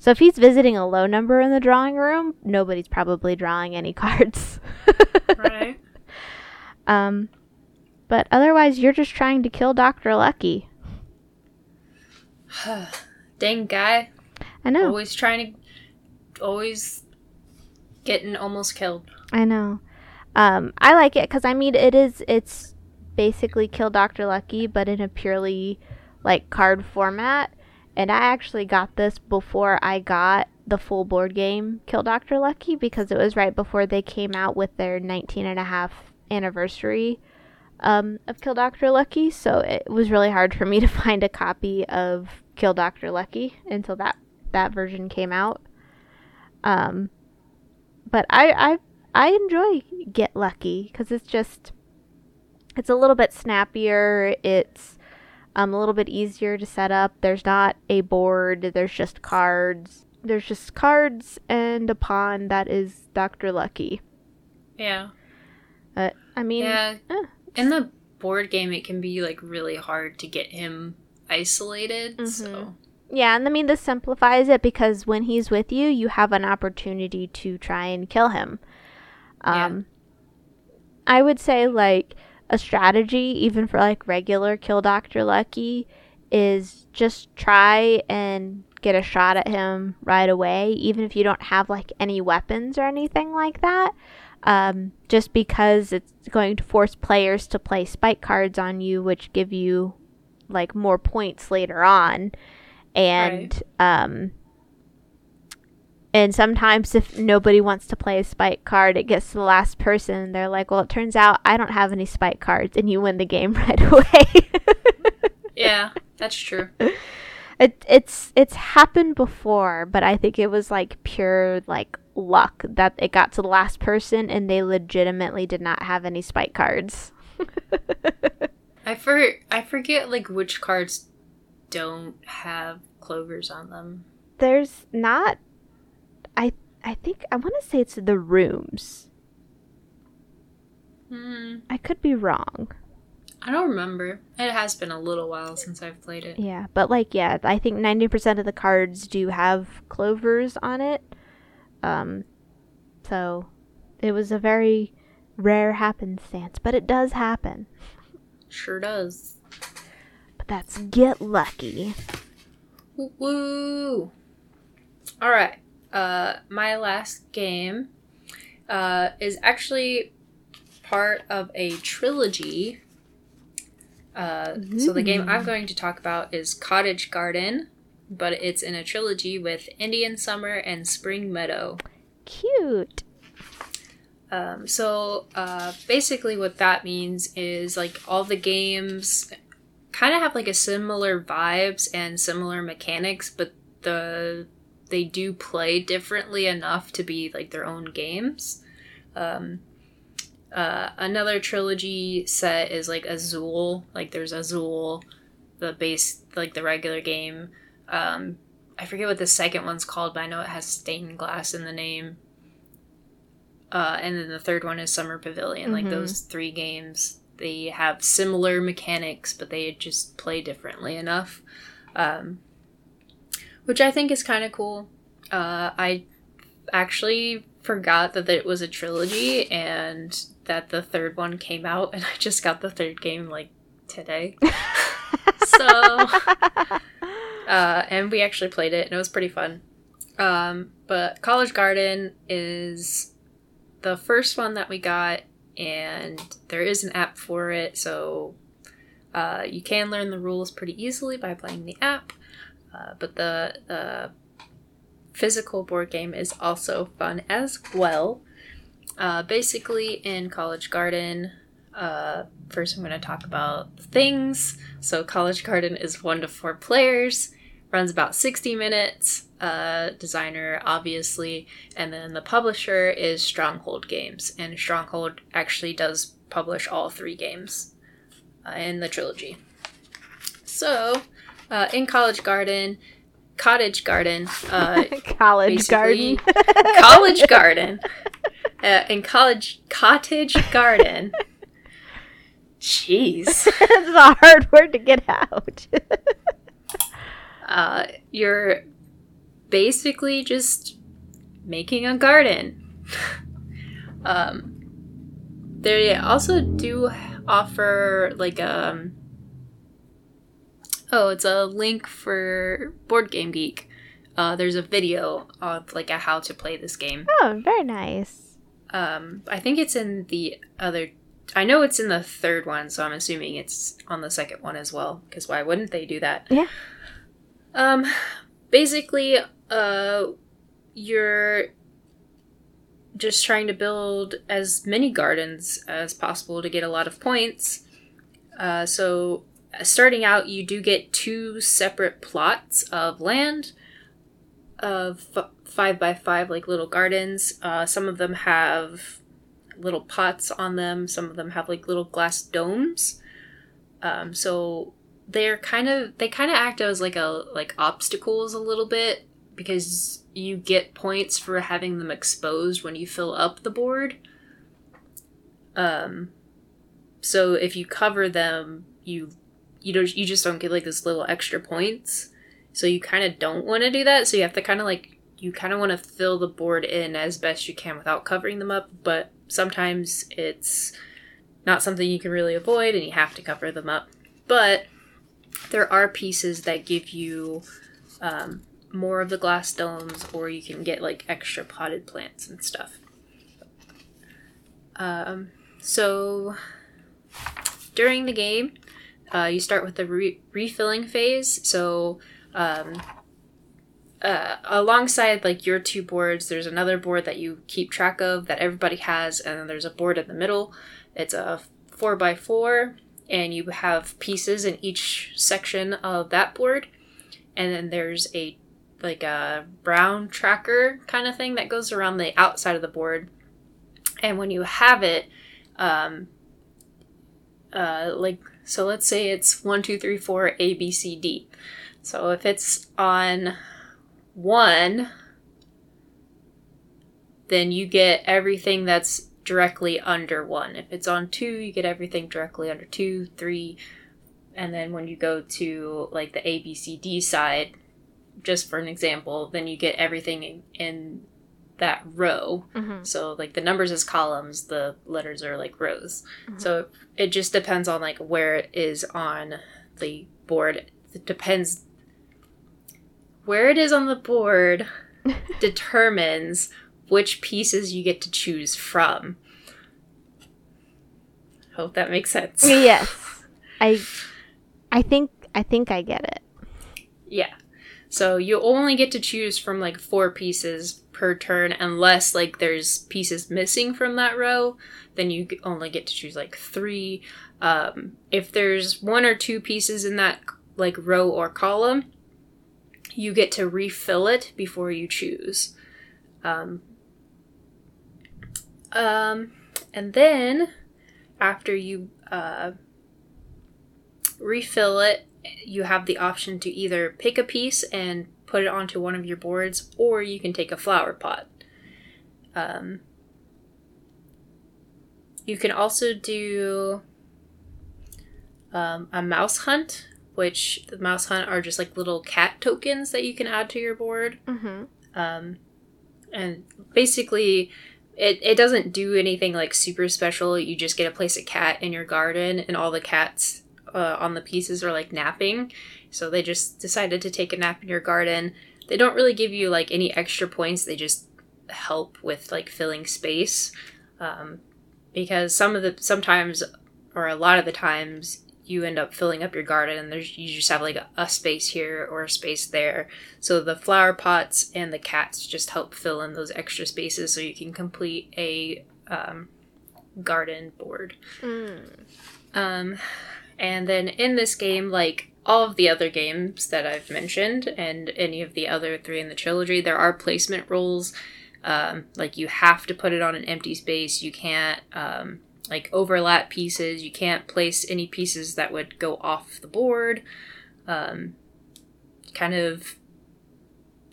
So if he's visiting a low number in the drawing room, nobody's probably drawing any cards. Right. Um, but otherwise, you're just trying to kill Doctor Lucky. Dang guy. I know. Always trying to... Always getting almost killed. I know. Um, I like it, because, I mean, it is... It's... basically Kill Doctor Lucky, but in a purely, like, card format. And I actually got this before I got the full board game Kill Doctor Lucky, because it was right before they came out with their nineteen and a half anniversary um, of Kill Doctor Lucky. So it was really hard for me to find a copy of Kill Doctor Lucky until that, that version came out. Um, but I, I, I enjoy Get Lucky, because it's just... it's a little bit snappier, it's um, a little bit easier to set up, there's not a board, there's just cards. There's just cards and a pawn that is Doctor Lucky. Yeah. Uh, I mean... yeah. Eh. In the board game, it can be, like, really hard to get him isolated, mm-hmm. so... yeah, and I mean, this simplifies it, because when he's with you, you have an opportunity to try and kill him. Um, yeah. I would say, like... a strategy, even for, like, regular Kill Doctor Lucky, is just try and get a shot at him right away, even if you don't have, like, any weapons or anything like that. Um, just because it's going to force players to play spike cards on you, which give you, like, more points later on. And, right. um... And sometimes if nobody wants to play a spike card, it gets to the last person and they're like, well, it turns out I don't have any spike cards, and you win the game right away. Yeah, that's true. It, it's it's happened before, but I think it was, like, pure, like, luck that it got to the last person and they legitimately did not have any spike cards. I for- I forget, like, which cards don't have clovers on them. There's not... I I think, I want to say it's the rooms. Mm. I could be wrong. I don't remember. It has been a little while since I've played it. Yeah, but, like, yeah, I think ninety percent of the cards do have clovers on it. Um, so it was a very rare happenstance, but it does happen. Sure does. But that's Get Lucky. Woo woo! All right. Uh, my last game uh, is actually part of a trilogy. Uh, mm. So the game I'm going to talk about is Cottage Garden, but it's in a trilogy with Indian Summer and Spring Meadow. Cute. Um, so uh, basically what that means is like all the games kind of have like a similar vibes and similar mechanics, but the they do play differently enough to be like their own games. Um, uh, another trilogy set is like Azul. Like there's Azul, the base, like the regular game. Um, I forget what the second one's called, but I know it has stained glass in the name. Uh, and then the third one is Summer Pavilion. Mm-hmm. Like those three games, they have similar mechanics, but they just play differently enough. Um, Which I think is kind of cool. Uh, I actually forgot that it was a trilogy and that the third one came out, and I just got the third game, like, today. so, uh, and we actually played it, and it was pretty fun. Um, but College Garden is the first one that we got, and there is an app for it, so uh, you can learn the rules pretty easily by playing the app. Uh, but the uh, physical board game is also fun as well. Uh, basically, in College Garden, uh, first I'm going to talk about things. So College Garden is one to four players, runs about sixty minutes, uh, designer, obviously, and then the publisher is Stronghold Games. And Stronghold actually does publish all three games uh, in the trilogy. So... Uh, in College Garden, Cottage Garden, uh, College Garden, College Garden, uh, in College Cottage Garden. Jeez, this is a hard word to get out. uh, you're basically just making a garden. um, they also do offer like um. Oh, it's a link for Board Game Geek. Uh, there's a video of like a how to play this game. Oh, very nice. Um, I think it's in the other. I know it's in the third one, so I'm assuming it's on the second one as well. Because why wouldn't they do that? Yeah. Um, basically, uh, you're just trying to build as many gardens as possible to get a lot of points. Uh, so. Starting out, you do get two separate plots of land of f- five by five, like little gardens. Uh, some of them have little pots on them. Some of them have like little glass domes. Um, so they're kind of they kind of act as like a like obstacles a little bit because you get points for having them exposed when you fill up the board. Um, so if you cover them, you You don't. You just don't get like this little extra points, so you kind of don't want to do that. So you have to kind of like you kind of want to fill the board in as best you can without covering them up. But sometimes it's not something you can really avoid, and you have to cover them up. But there are pieces that give you um, more of the glass domes, or you can get like extra potted plants and stuff. Um. So during the game. Uh, you start with the re- refilling phase, so um, uh, alongside like your two boards, there's another board that you keep track of that everybody has, and then there's a board in the middle. It's a four by four, and you have pieces in each section of that board, and then there's a like a brown tracker kind of thing that goes around the outside of the board, and when you have it, um, uh, like. So let's say it's one, two, three, four, A, B, C, D. So if it's on one, then you get everything that's directly under one. If it's on two, you get everything directly under two, three, and then when you go to like the A, B, C, D side, just for an example, then you get everything in that row. Mm-hmm. So, like, the numbers is columns, the letters are, like, rows. Mm-hmm. So it just depends on, like, where it is on the board. It depends... Where it is on the board determines which pieces you get to choose from. Hope that makes sense. Yes. I I think I think I get it. Yeah. So you only get to choose from like four pieces per turn unless like there's pieces missing from that row, then you only get to choose like three. Um, if there's one or two pieces in that like row or column, you get to refill it before you choose. Um, um, and then after you uh, refill it, you have the option to either pick a piece and put it onto one of your boards, or you can take a flower pot. Um, you can also do um, a mouse hunt, which the mouse hunt are just like little cat tokens that you can add to your board. Mm-hmm. Um, and basically, it, it doesn't do anything like super special. You just get to place a cat in your garden, and all the cats uh, on the pieces are like napping. So they just decided to take a nap in your garden. They don't really give you like any extra points. They just help with like filling space. Um, because some of the, sometimes, or a lot of the times, you end up filling up your garden and there's, you just have like a, a space here or a space there. So the flower pots and the cats just help fill in those extra spaces so you can complete a um, garden board. Mm. Um, and then in this game, like all of the other games that I've mentioned and any of the other three in the trilogy, there are placement rules. Um, like you have to put it on an empty space. You can't... Um, like overlap pieces. You can't place any pieces that would go off the board. Um, kind of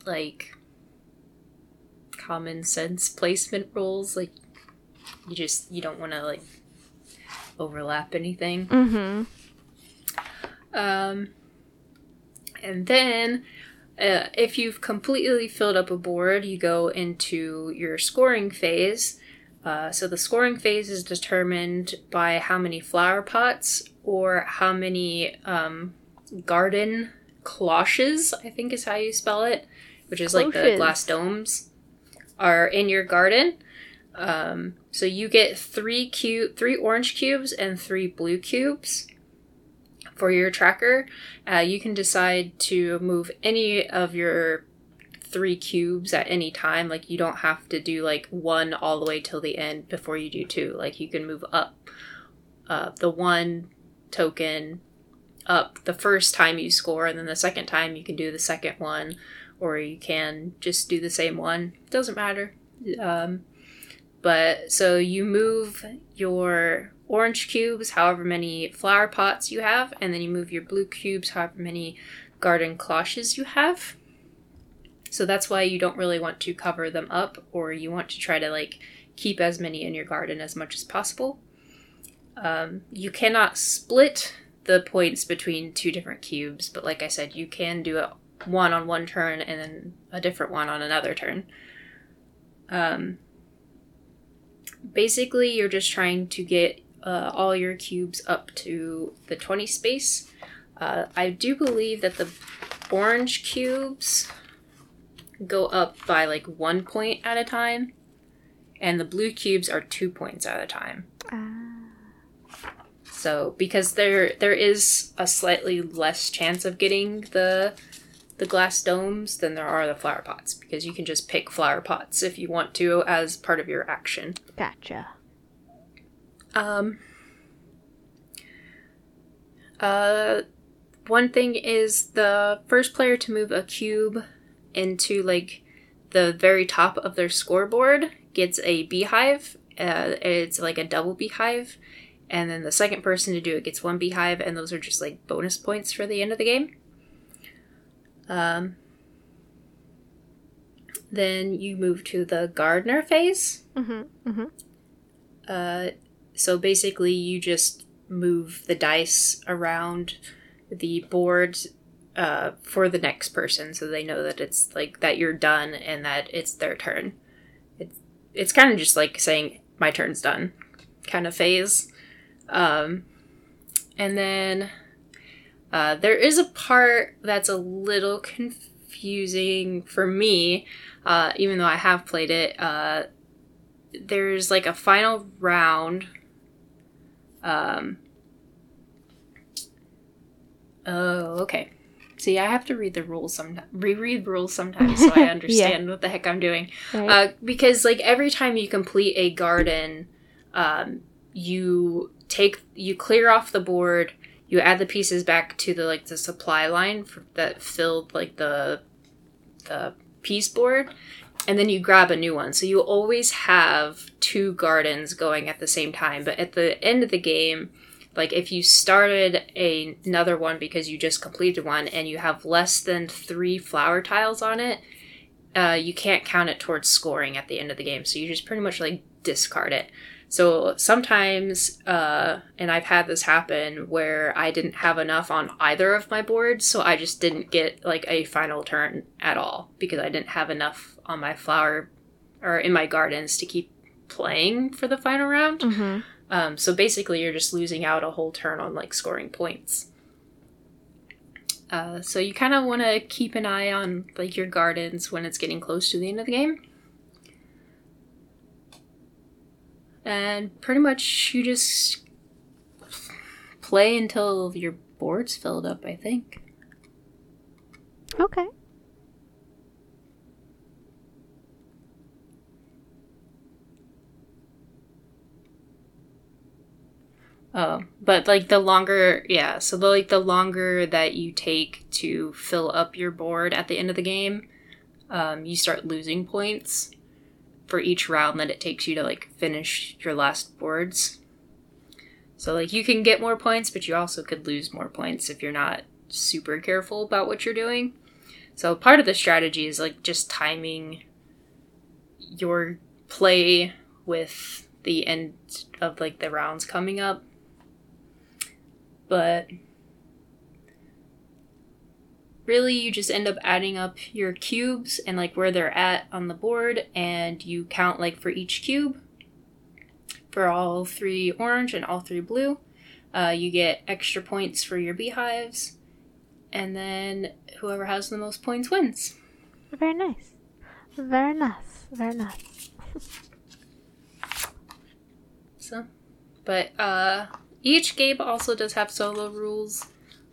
like common sense placement rules. Like you just, you don't want to like overlap anything. Mm-hmm. Um, and then uh, if you've completely filled up a board, you go into your scoring phase. Uh, so the scoring phase is determined by how many flower pots or how many um, garden cloches, I think is how you spell it, which is cloches. Like the glass domes, are in your garden. Um, so you get three cube, three orange cubes and three blue cubes for your tracker. Uh, you can decide to move any of your three cubes at any time. Like you don't have to do like one all the way till the end before you do two. Like you can move up uh, the one token up the first time you score, and then the second time you can do the second one, or you can just do the same one. Doesn't matter. Um, but so you move your orange cubes however many flower pots you have, and then you move your blue cubes however many garden cloches you have. So that's why you don't really want to cover them up, or you want to try to like keep as many in your garden as much as possible. Um, you cannot split the points between two different cubes, but like I said, you can do a one on one turn and then a different one on another turn. Um, basically, you're just trying to get uh, all your cubes up to the twenty space. Uh, I do believe that the orange cubes go up by like one point at a time, and the blue cubes are two points at a time. Ah. So because there there is a slightly less chance of getting the the glass domes than there are the flower pots, because you can just pick flower pots if you want to as part of your action. Gotcha. Um. Uh, one thing is the first player to move a cube into like the very top of their scoreboard gets a beehive. Uh, it's like a double beehive, and then the second person to do it gets one beehive, and those are just like bonus points for the end of the game. Um, then you move to the gardener phase. Mm-hmm, mm-hmm. Uh, so basically you just move the dice around the board Uh, for the next person, so they know that it's like that you're done and that it's their turn. it's kind of just like saying my turn's done kind of phase. Um, and then uh, there is a part that's a little confusing for me, uh, even though I have played it. Uh, there's like a final round um, oh, okay. See, I have to read the rules sometimes, reread rules sometimes, so I understand yeah. what the heck I'm doing. Right. Uh, because, like, every time you complete a garden, um, you take, you clear off the board, you add the pieces back to the, like, the supply line for, that filled, like, the, the piece board, and then you grab a new one. So you always have two gardens going at the same time, but at the end of the game, like, if you started a, another one because you just completed one and you have less than three flower tiles on it, uh, you can't count it towards scoring at the end of the game. So you just pretty much, like, discard it. So sometimes, uh, and I've had this happen where I didn't have enough on either of my boards, so I just didn't get, like, a final turn at all because I didn't have enough on my flower or in my gardens to keep playing for the final round. Mm-hmm. Um, so basically, you're just losing out a whole turn on, like, scoring points. Uh, so you kind of want to keep an eye on, like, your gardens when it's getting close to the end of the game. And pretty much you just play until your board's filled up, I think. Okay. Oh, but, like, the longer, yeah, so, the, like, the longer that you take to fill up your board at the end of the game, um, you start losing points for each round that it takes you to, like, finish your last boards. So, like, you can get more points, but you also could lose more points if you're not super careful about what you're doing. So part of the strategy is, like, just timing your play with the end of, like, the rounds coming up. But really, you just end up adding up your cubes and, like, where they're at on the board, and you count, like, for each cube, for all three orange and all three blue. Uh, you get extra points for your beehives, and then whoever has the most points wins. Very nice. Very nice. Very nice. So, but, uh... each game also does have solo rules,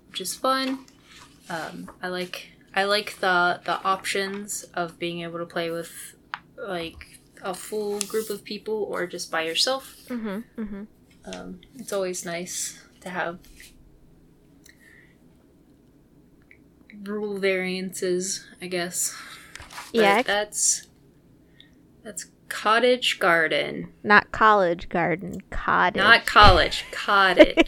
which is fun. Um, I like I like the the options of being able to play with, like, a full group of people or just by yourself. Mm-hmm, mm-hmm. Um, it's always nice to have rule variances, I guess. But yeah, I... that's that's. Cottage Garden. Not College Garden. Cottage. Not college. Cottage.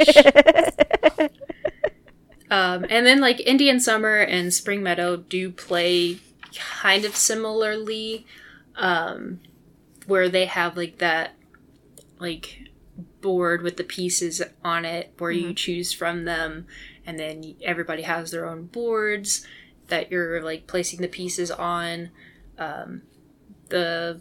um, and then, like, Indian Summer and Spring Meadow do play kind of similarly, um, where they have, like, that, like, board with the pieces on it where mm-hmm. you choose from them, and then everybody has their own boards that you're, like, placing the pieces on. Um, the...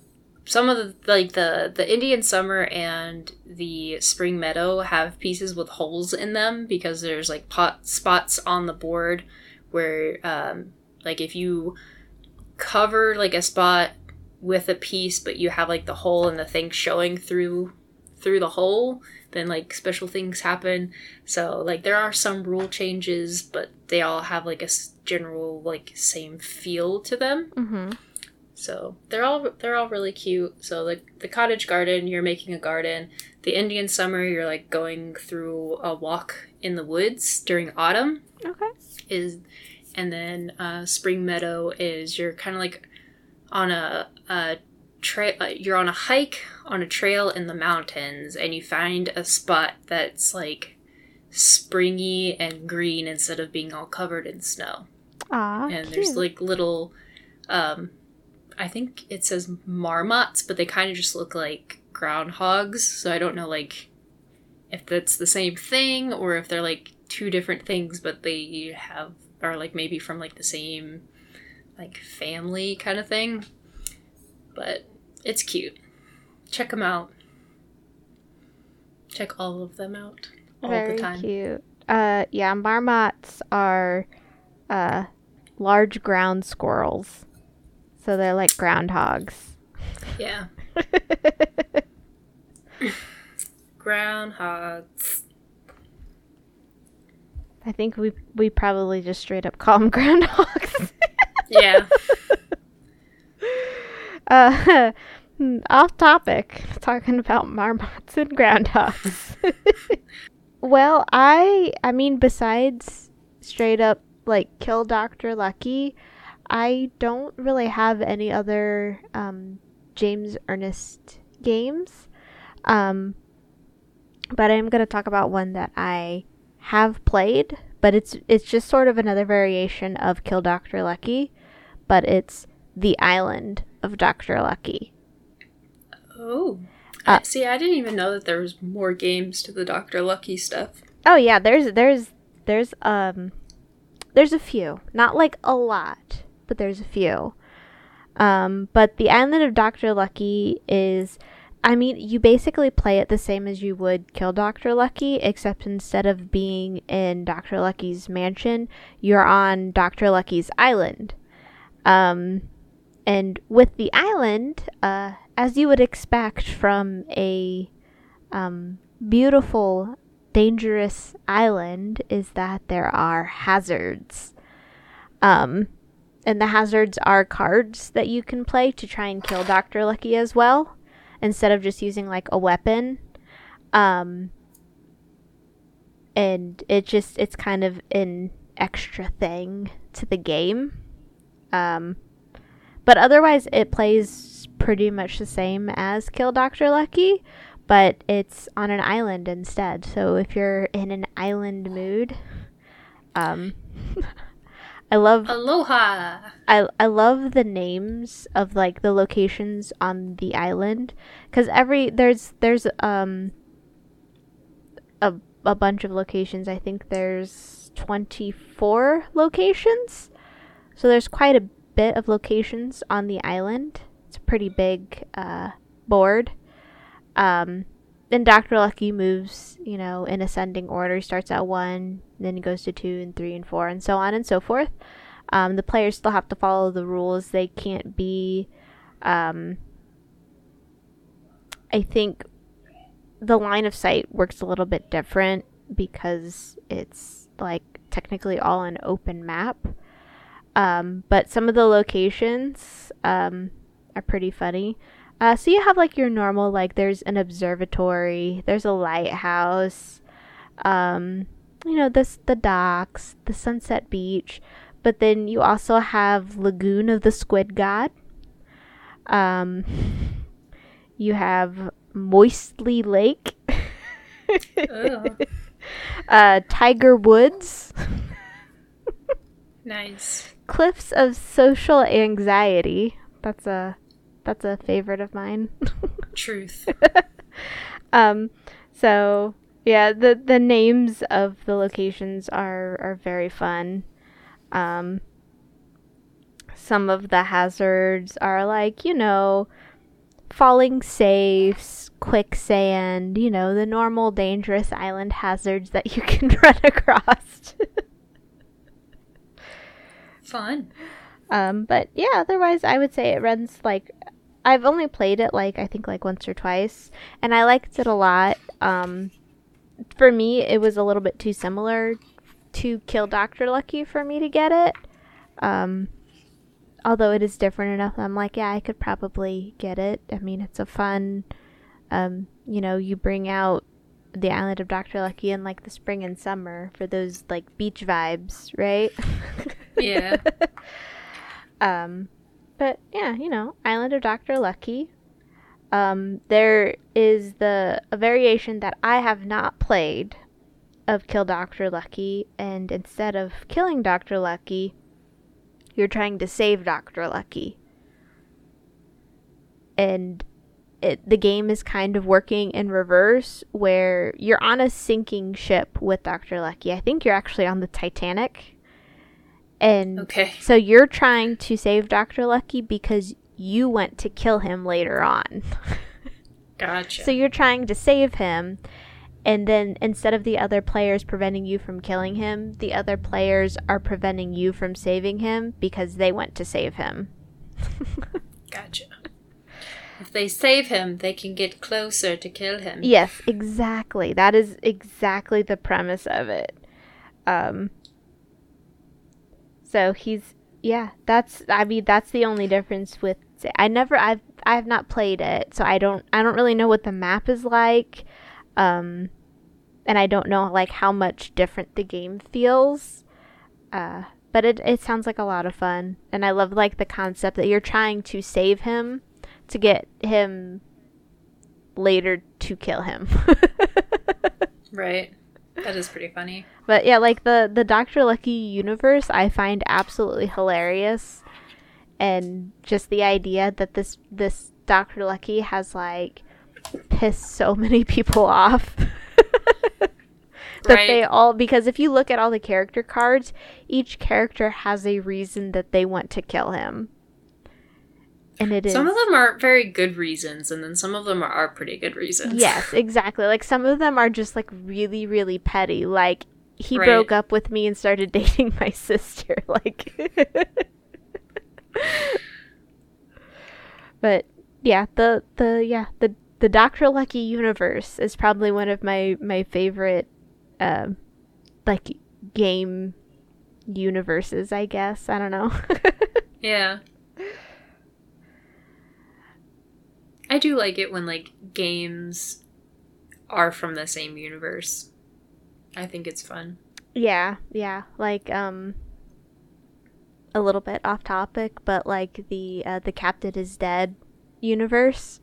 Some of the, like, the, the Indian Summer and the Spring Meadow have pieces with holes in them because there's, like, pot spots on the board where, um, like, if you cover, like, a spot with a piece but you have, like, the hole and the thing showing through through the hole, then, like, special things happen. So, like, there are some rule changes, but they all have, like, a general, like, same feel to them. Mm-hmm. So they're all they're all really cute. So, like, the Cottage Garden, you're making a garden. The Indian Summer, you're, like, going through a walk in the woods during autumn. Okay. Is and then uh, Spring Meadow is you're kind of, like, on a, a trail. You're on a hike on a trail in the mountains, and you find a spot that's, like, springy and green instead of being all covered in snow. Aw, and there's cute. like little. Um, I think it says marmots, but they kind of just look like groundhogs. So I don't know, like, if that's the same thing or if they're, like, two different things, but they have are, like, maybe from, like, the same, like, family kind of thing. But it's cute. Check them out. Check all of them out all Very the time. Cute. Uh, yeah, marmots are uh, large ground squirrels. So they're like groundhogs. Yeah. Groundhogs. I think we we probably just straight up call them groundhogs. Yeah. Uh, off topic, talking about marmots and groundhogs. Well, I I mean, besides straight up like Kill Doctor Lucky, I don't really have any other um, James Ernest games, um, but I'm going to talk about one that I have played, but it's it's just sort of another variation of Kill Doctor Lucky, but it's The Island of Doctor Lucky. Oh, uh, see, I didn't even know that there was more games to the Doctor Lucky stuff. Oh yeah, there's there's there's um there's a few, not like a lot. But there's a few. Um, but The Island of Doctor Lucky is, I mean, you basically play it the same as you would Kill Doctor Lucky, except instead of being in Doctor Lucky's mansion, you're on Doctor Lucky's island. Um, and with the island, uh, as you would expect from a um, beautiful, dangerous island, is that there are hazards. Um... And the hazards are cards that you can play to try and kill Doctor Lucky as well, instead of just using, like, a weapon. Um, and it just, it's kind of an extra thing to the game. Um, but otherwise, it plays pretty much the same as Kill Doctor Lucky, but it's on an island instead. So if you're in an island mood, um... I love Aloha. I I love the names of like the locations on the island, because every there's there's um a a bunch of locations. I think there's twenty-four locations, so there's quite a bit of locations on the island. It's a pretty big uh board. Um, then Doctor Lucky moves, you know, in ascending order. He starts at one. Then he goes to two and three and four and so on and so forth. Um, the players still have to follow the rules. They can't be, um, I think the line of sight works a little bit different because it's like technically all an open map. Um, but some of the locations um, are pretty funny. Uh, so you have like your normal, like there's an observatory, there's a lighthouse, um... you know, this the docks, the Sunset Beach, but then you also have Lagoon of the Squid God. Um, you have Moistly Lake, uh, Tiger Woods, nice Cliffs of Social Anxiety. That's a that's a favorite of mine. Truth. um. So. Yeah, the, the names of the locations are, are very fun. Um, some of the hazards are like, you know, falling safes, quicksand, you know, the normal dangerous island hazards that you can run across. Fun. Um, but yeah, otherwise I would say it runs like, I've only played it like, I think like once or twice, and I liked it a lot. Um... For me, it was a little bit too similar to Kill Doctor Lucky for me to get it. Um, although it is different enough, I'm like, yeah, I could probably get it. I mean, it's a fun, um, you know, you bring out the Island of Doctor Lucky in, like, the spring and summer for those, like, beach vibes, right? Yeah. um, but, yeah, you know, Island of Doctor Lucky. Um, there is the a variation that I have not played of Kill Doctor Lucky, and instead of killing Doctor Lucky, you're trying to save Doctor Lucky. And it, the game is kind of working in reverse, where you're on a sinking ship with Doctor Lucky. I think you're actually on the Titanic. And okay. So you're trying to save Doctor Lucky because you went to kill him later on. Gotcha. So you're trying to save him, and then instead of the other players preventing you from killing him, the other players are preventing you from saving him because they went to save him. Gotcha. If they save him, they can get closer to kill him. Yes, exactly. That is exactly the premise of it. Um, so he's, yeah, that's, I mean, that's the only difference with, I never, I've, I've not played it, so I don't, I don't really know what the map is like, um, and I don't know, like, how much different the game feels, uh, but it, it sounds like a lot of fun, and I love, like, the concept that you're trying to save him to get him later to kill him. Right. That is pretty funny. But yeah, like the, the Doctor Lucky universe I find absolutely hilarious. And just the idea that this, this Doctor Lucky has like pissed so many people off. That right. They all, because if you look at all the character cards, each character has a reason that they want to kill him. And it some is. Of them are very good reasons, and then some of them are, are pretty good reasons. Yes, exactly. Like, some of them are just, like, really, really petty. Like, he right. broke up with me and started dating my sister. Like, but, yeah, the, the, yeah, the, the Doctor Lucky universe is probably one of my, my favorite, uh, like, game universes, I guess. I don't know. Yeah. I do like it when, like, games are from the same universe. I think it's fun. Yeah, yeah. Like, um, a little bit off topic, but, like, the uh, the Captain is Dead universe.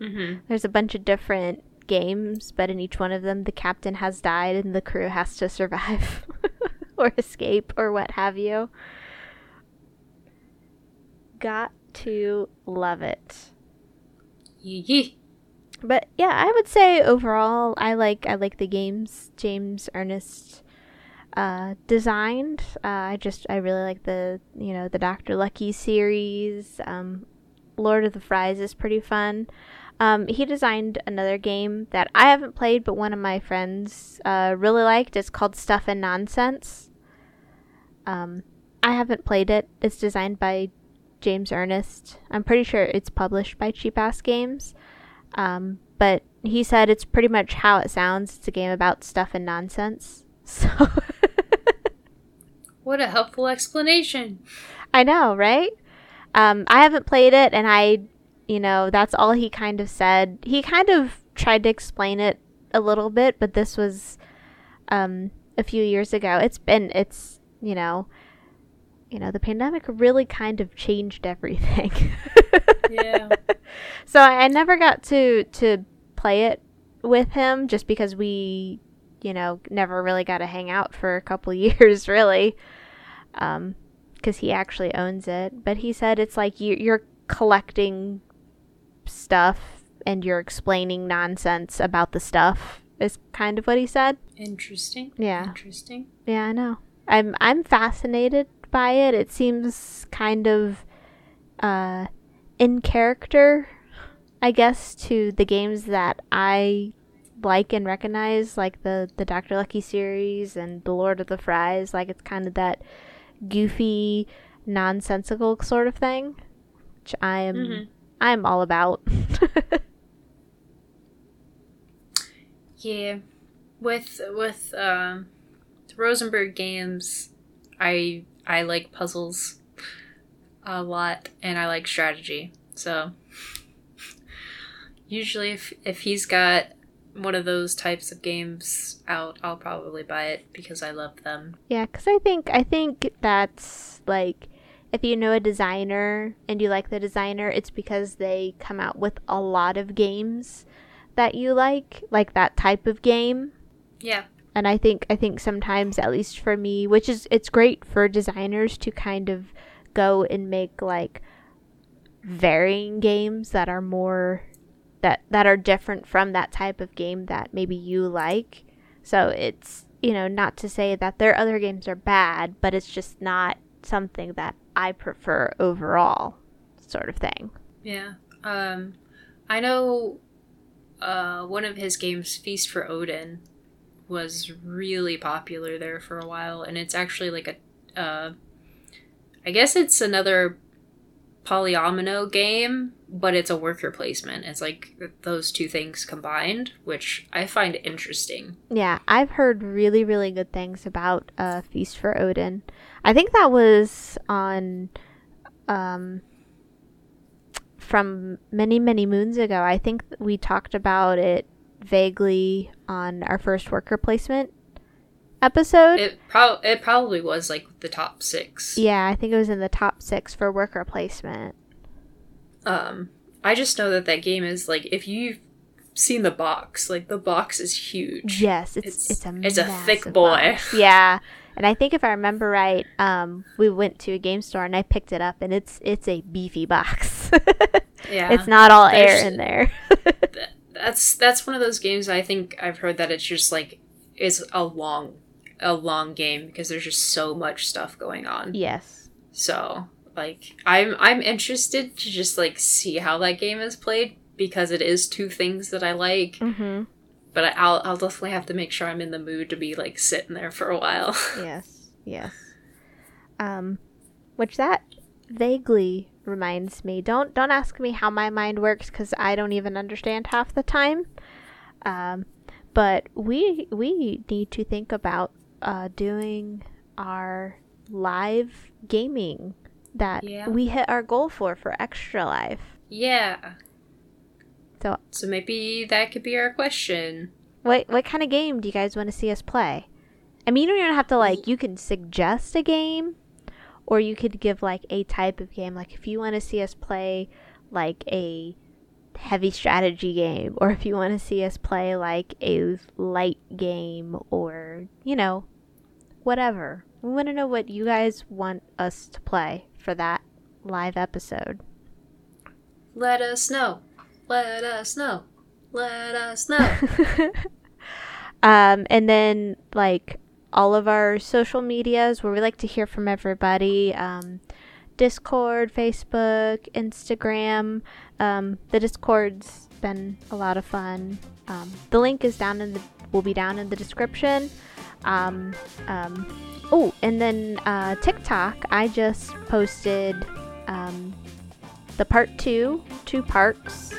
Mm-hmm. There's a bunch of different games, but in each one of them, the captain has died and the crew has to survive or escape or what have you. Got to love it. But yeah, I would say overall I like I like the games James Ernest uh, designed. Uh, I just I really like the you know the Doctor Lucky series. Um, Lord of the Fries is pretty fun. Um, he designed another game that I haven't played, but one of my friends uh, really liked. It's called Stuff and Nonsense. Um, I haven't played it. It's designed by James Ernest. I'm pretty sure it's published by Cheap Ass Games, um, but he said it's pretty much how it sounds. It's a game about stuff and nonsense. So, what a helpful explanation! I know, right? Um, I haven't played it, and I, you know, that's all he kind of said. He kind of tried to explain it a little bit, but this was um, a few years ago. It's been, it's, you know. You know, the pandemic really kind of changed everything. Yeah. So I never got to to play it with him just because we, you know, never really got to hang out for a couple years, really. Um, because he actually owns it. But he said it's like you, you're collecting stuff and you're explaining nonsense about the stuff is kind of what he said. Interesting. Yeah. Interesting. Yeah, I know. I'm I'm fascinated by it. It seems kind of uh, in character, I guess, to the games that I like and recognize, like the, the Doctor Lucky series and the Lord of the Fries. Like, it's kind of that goofy, nonsensical sort of thing, which I am mm-hmm. I'm all about. Yeah, with with uh, the Rosenberg games, I. I like puzzles a lot, and I like strategy. So usually if, if he's got one of those types of games out, I'll probably buy it because I love them. Yeah, because I think, I think that's, like, if you know a designer and you like the designer, it's because they come out with a lot of games that you like, like that type of game. Yeah. And I think I think sometimes, at least for me, which is, it's great for designers to kind of go and make, like, varying games that are more, that, that are different from that type of game that maybe you like. So it's, you know, not to say that their other games are bad, but it's just not something that I prefer overall, sort of thing. Yeah. Um, I know uh, one of his games, Feast for Odin, was really popular there for a while, and it's actually like a, uh, I guess it's another polyomino game, but it's a worker placement. It's like those two things combined, which I find interesting. Yeah, I've heard really, really good things about uh, Feast for Odin. I think that was on, um, from many, many moons ago. I think we talked about it vaguely on our first worker placement episode. It, pro- it probably was like the top six. Yeah, I think it was in the top six for worker placement. Um, I just know that that game is like, if you've seen the box, like the box is huge. Yes, it's it's, it's, a, it's a thick boy. Box. Yeah, and I think if I remember right, um, we went to a game store and I picked it up, and it's it's a beefy box. Yeah, it's not all There's, air in there. th- that's that's one of those games I think I've heard that it's just like. It's a long, a long game because there's just so much stuff going on. Yes. So, like, I'm I'm interested to just like see how that game is played because it is two things that I like. Mm-hmm. But I'll I'll definitely have to make sure I'm in the mood to be like sitting there for a while. Yes. Yes. Um, which that vaguely reminds me. Don't don't ask me how my mind works because I don't even understand half the time. Um. But we we need to think about uh, doing our live gaming that yeah. we hit our goal for for Extra Life. Yeah. So so maybe that could be our question. What what kind of game do you guys want to see us play? I mean, you don't even have to like. You can suggest a game, or you could give like a type of game. Like if you want to see us play like a heavy strategy game, or if you want to see us play like a light game, or you know, whatever. We want to know what you guys want us to play for that live episode. Let us know. Let us know. Let us know. um, and then like all of our social medias, where we like to hear from everybody. Um, Discord, Facebook, Instagram. Um, the Discord's been a lot of fun. Um, the link is down in the will be down in the description. Um, um, oh, and then uh, TikTok. I just posted um, the part two, two parts.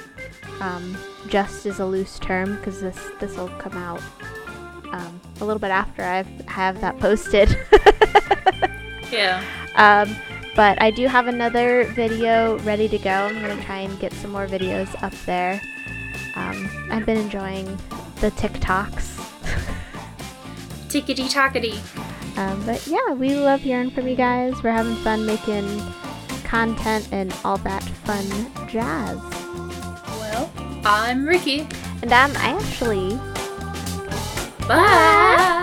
Um, just is a loose term because this this will come out um, a little bit after I have that posted. Yeah. Um. But I do have another video ready to go. I'm going to try and get some more videos up there. Um, I've been enjoying the TikToks. Tickety tockety. Um, but yeah, we love hearing from you guys. We're having fun making content and all that fun jazz. Well, I'm Ricky. And I'm Ashley. Bye! Bye.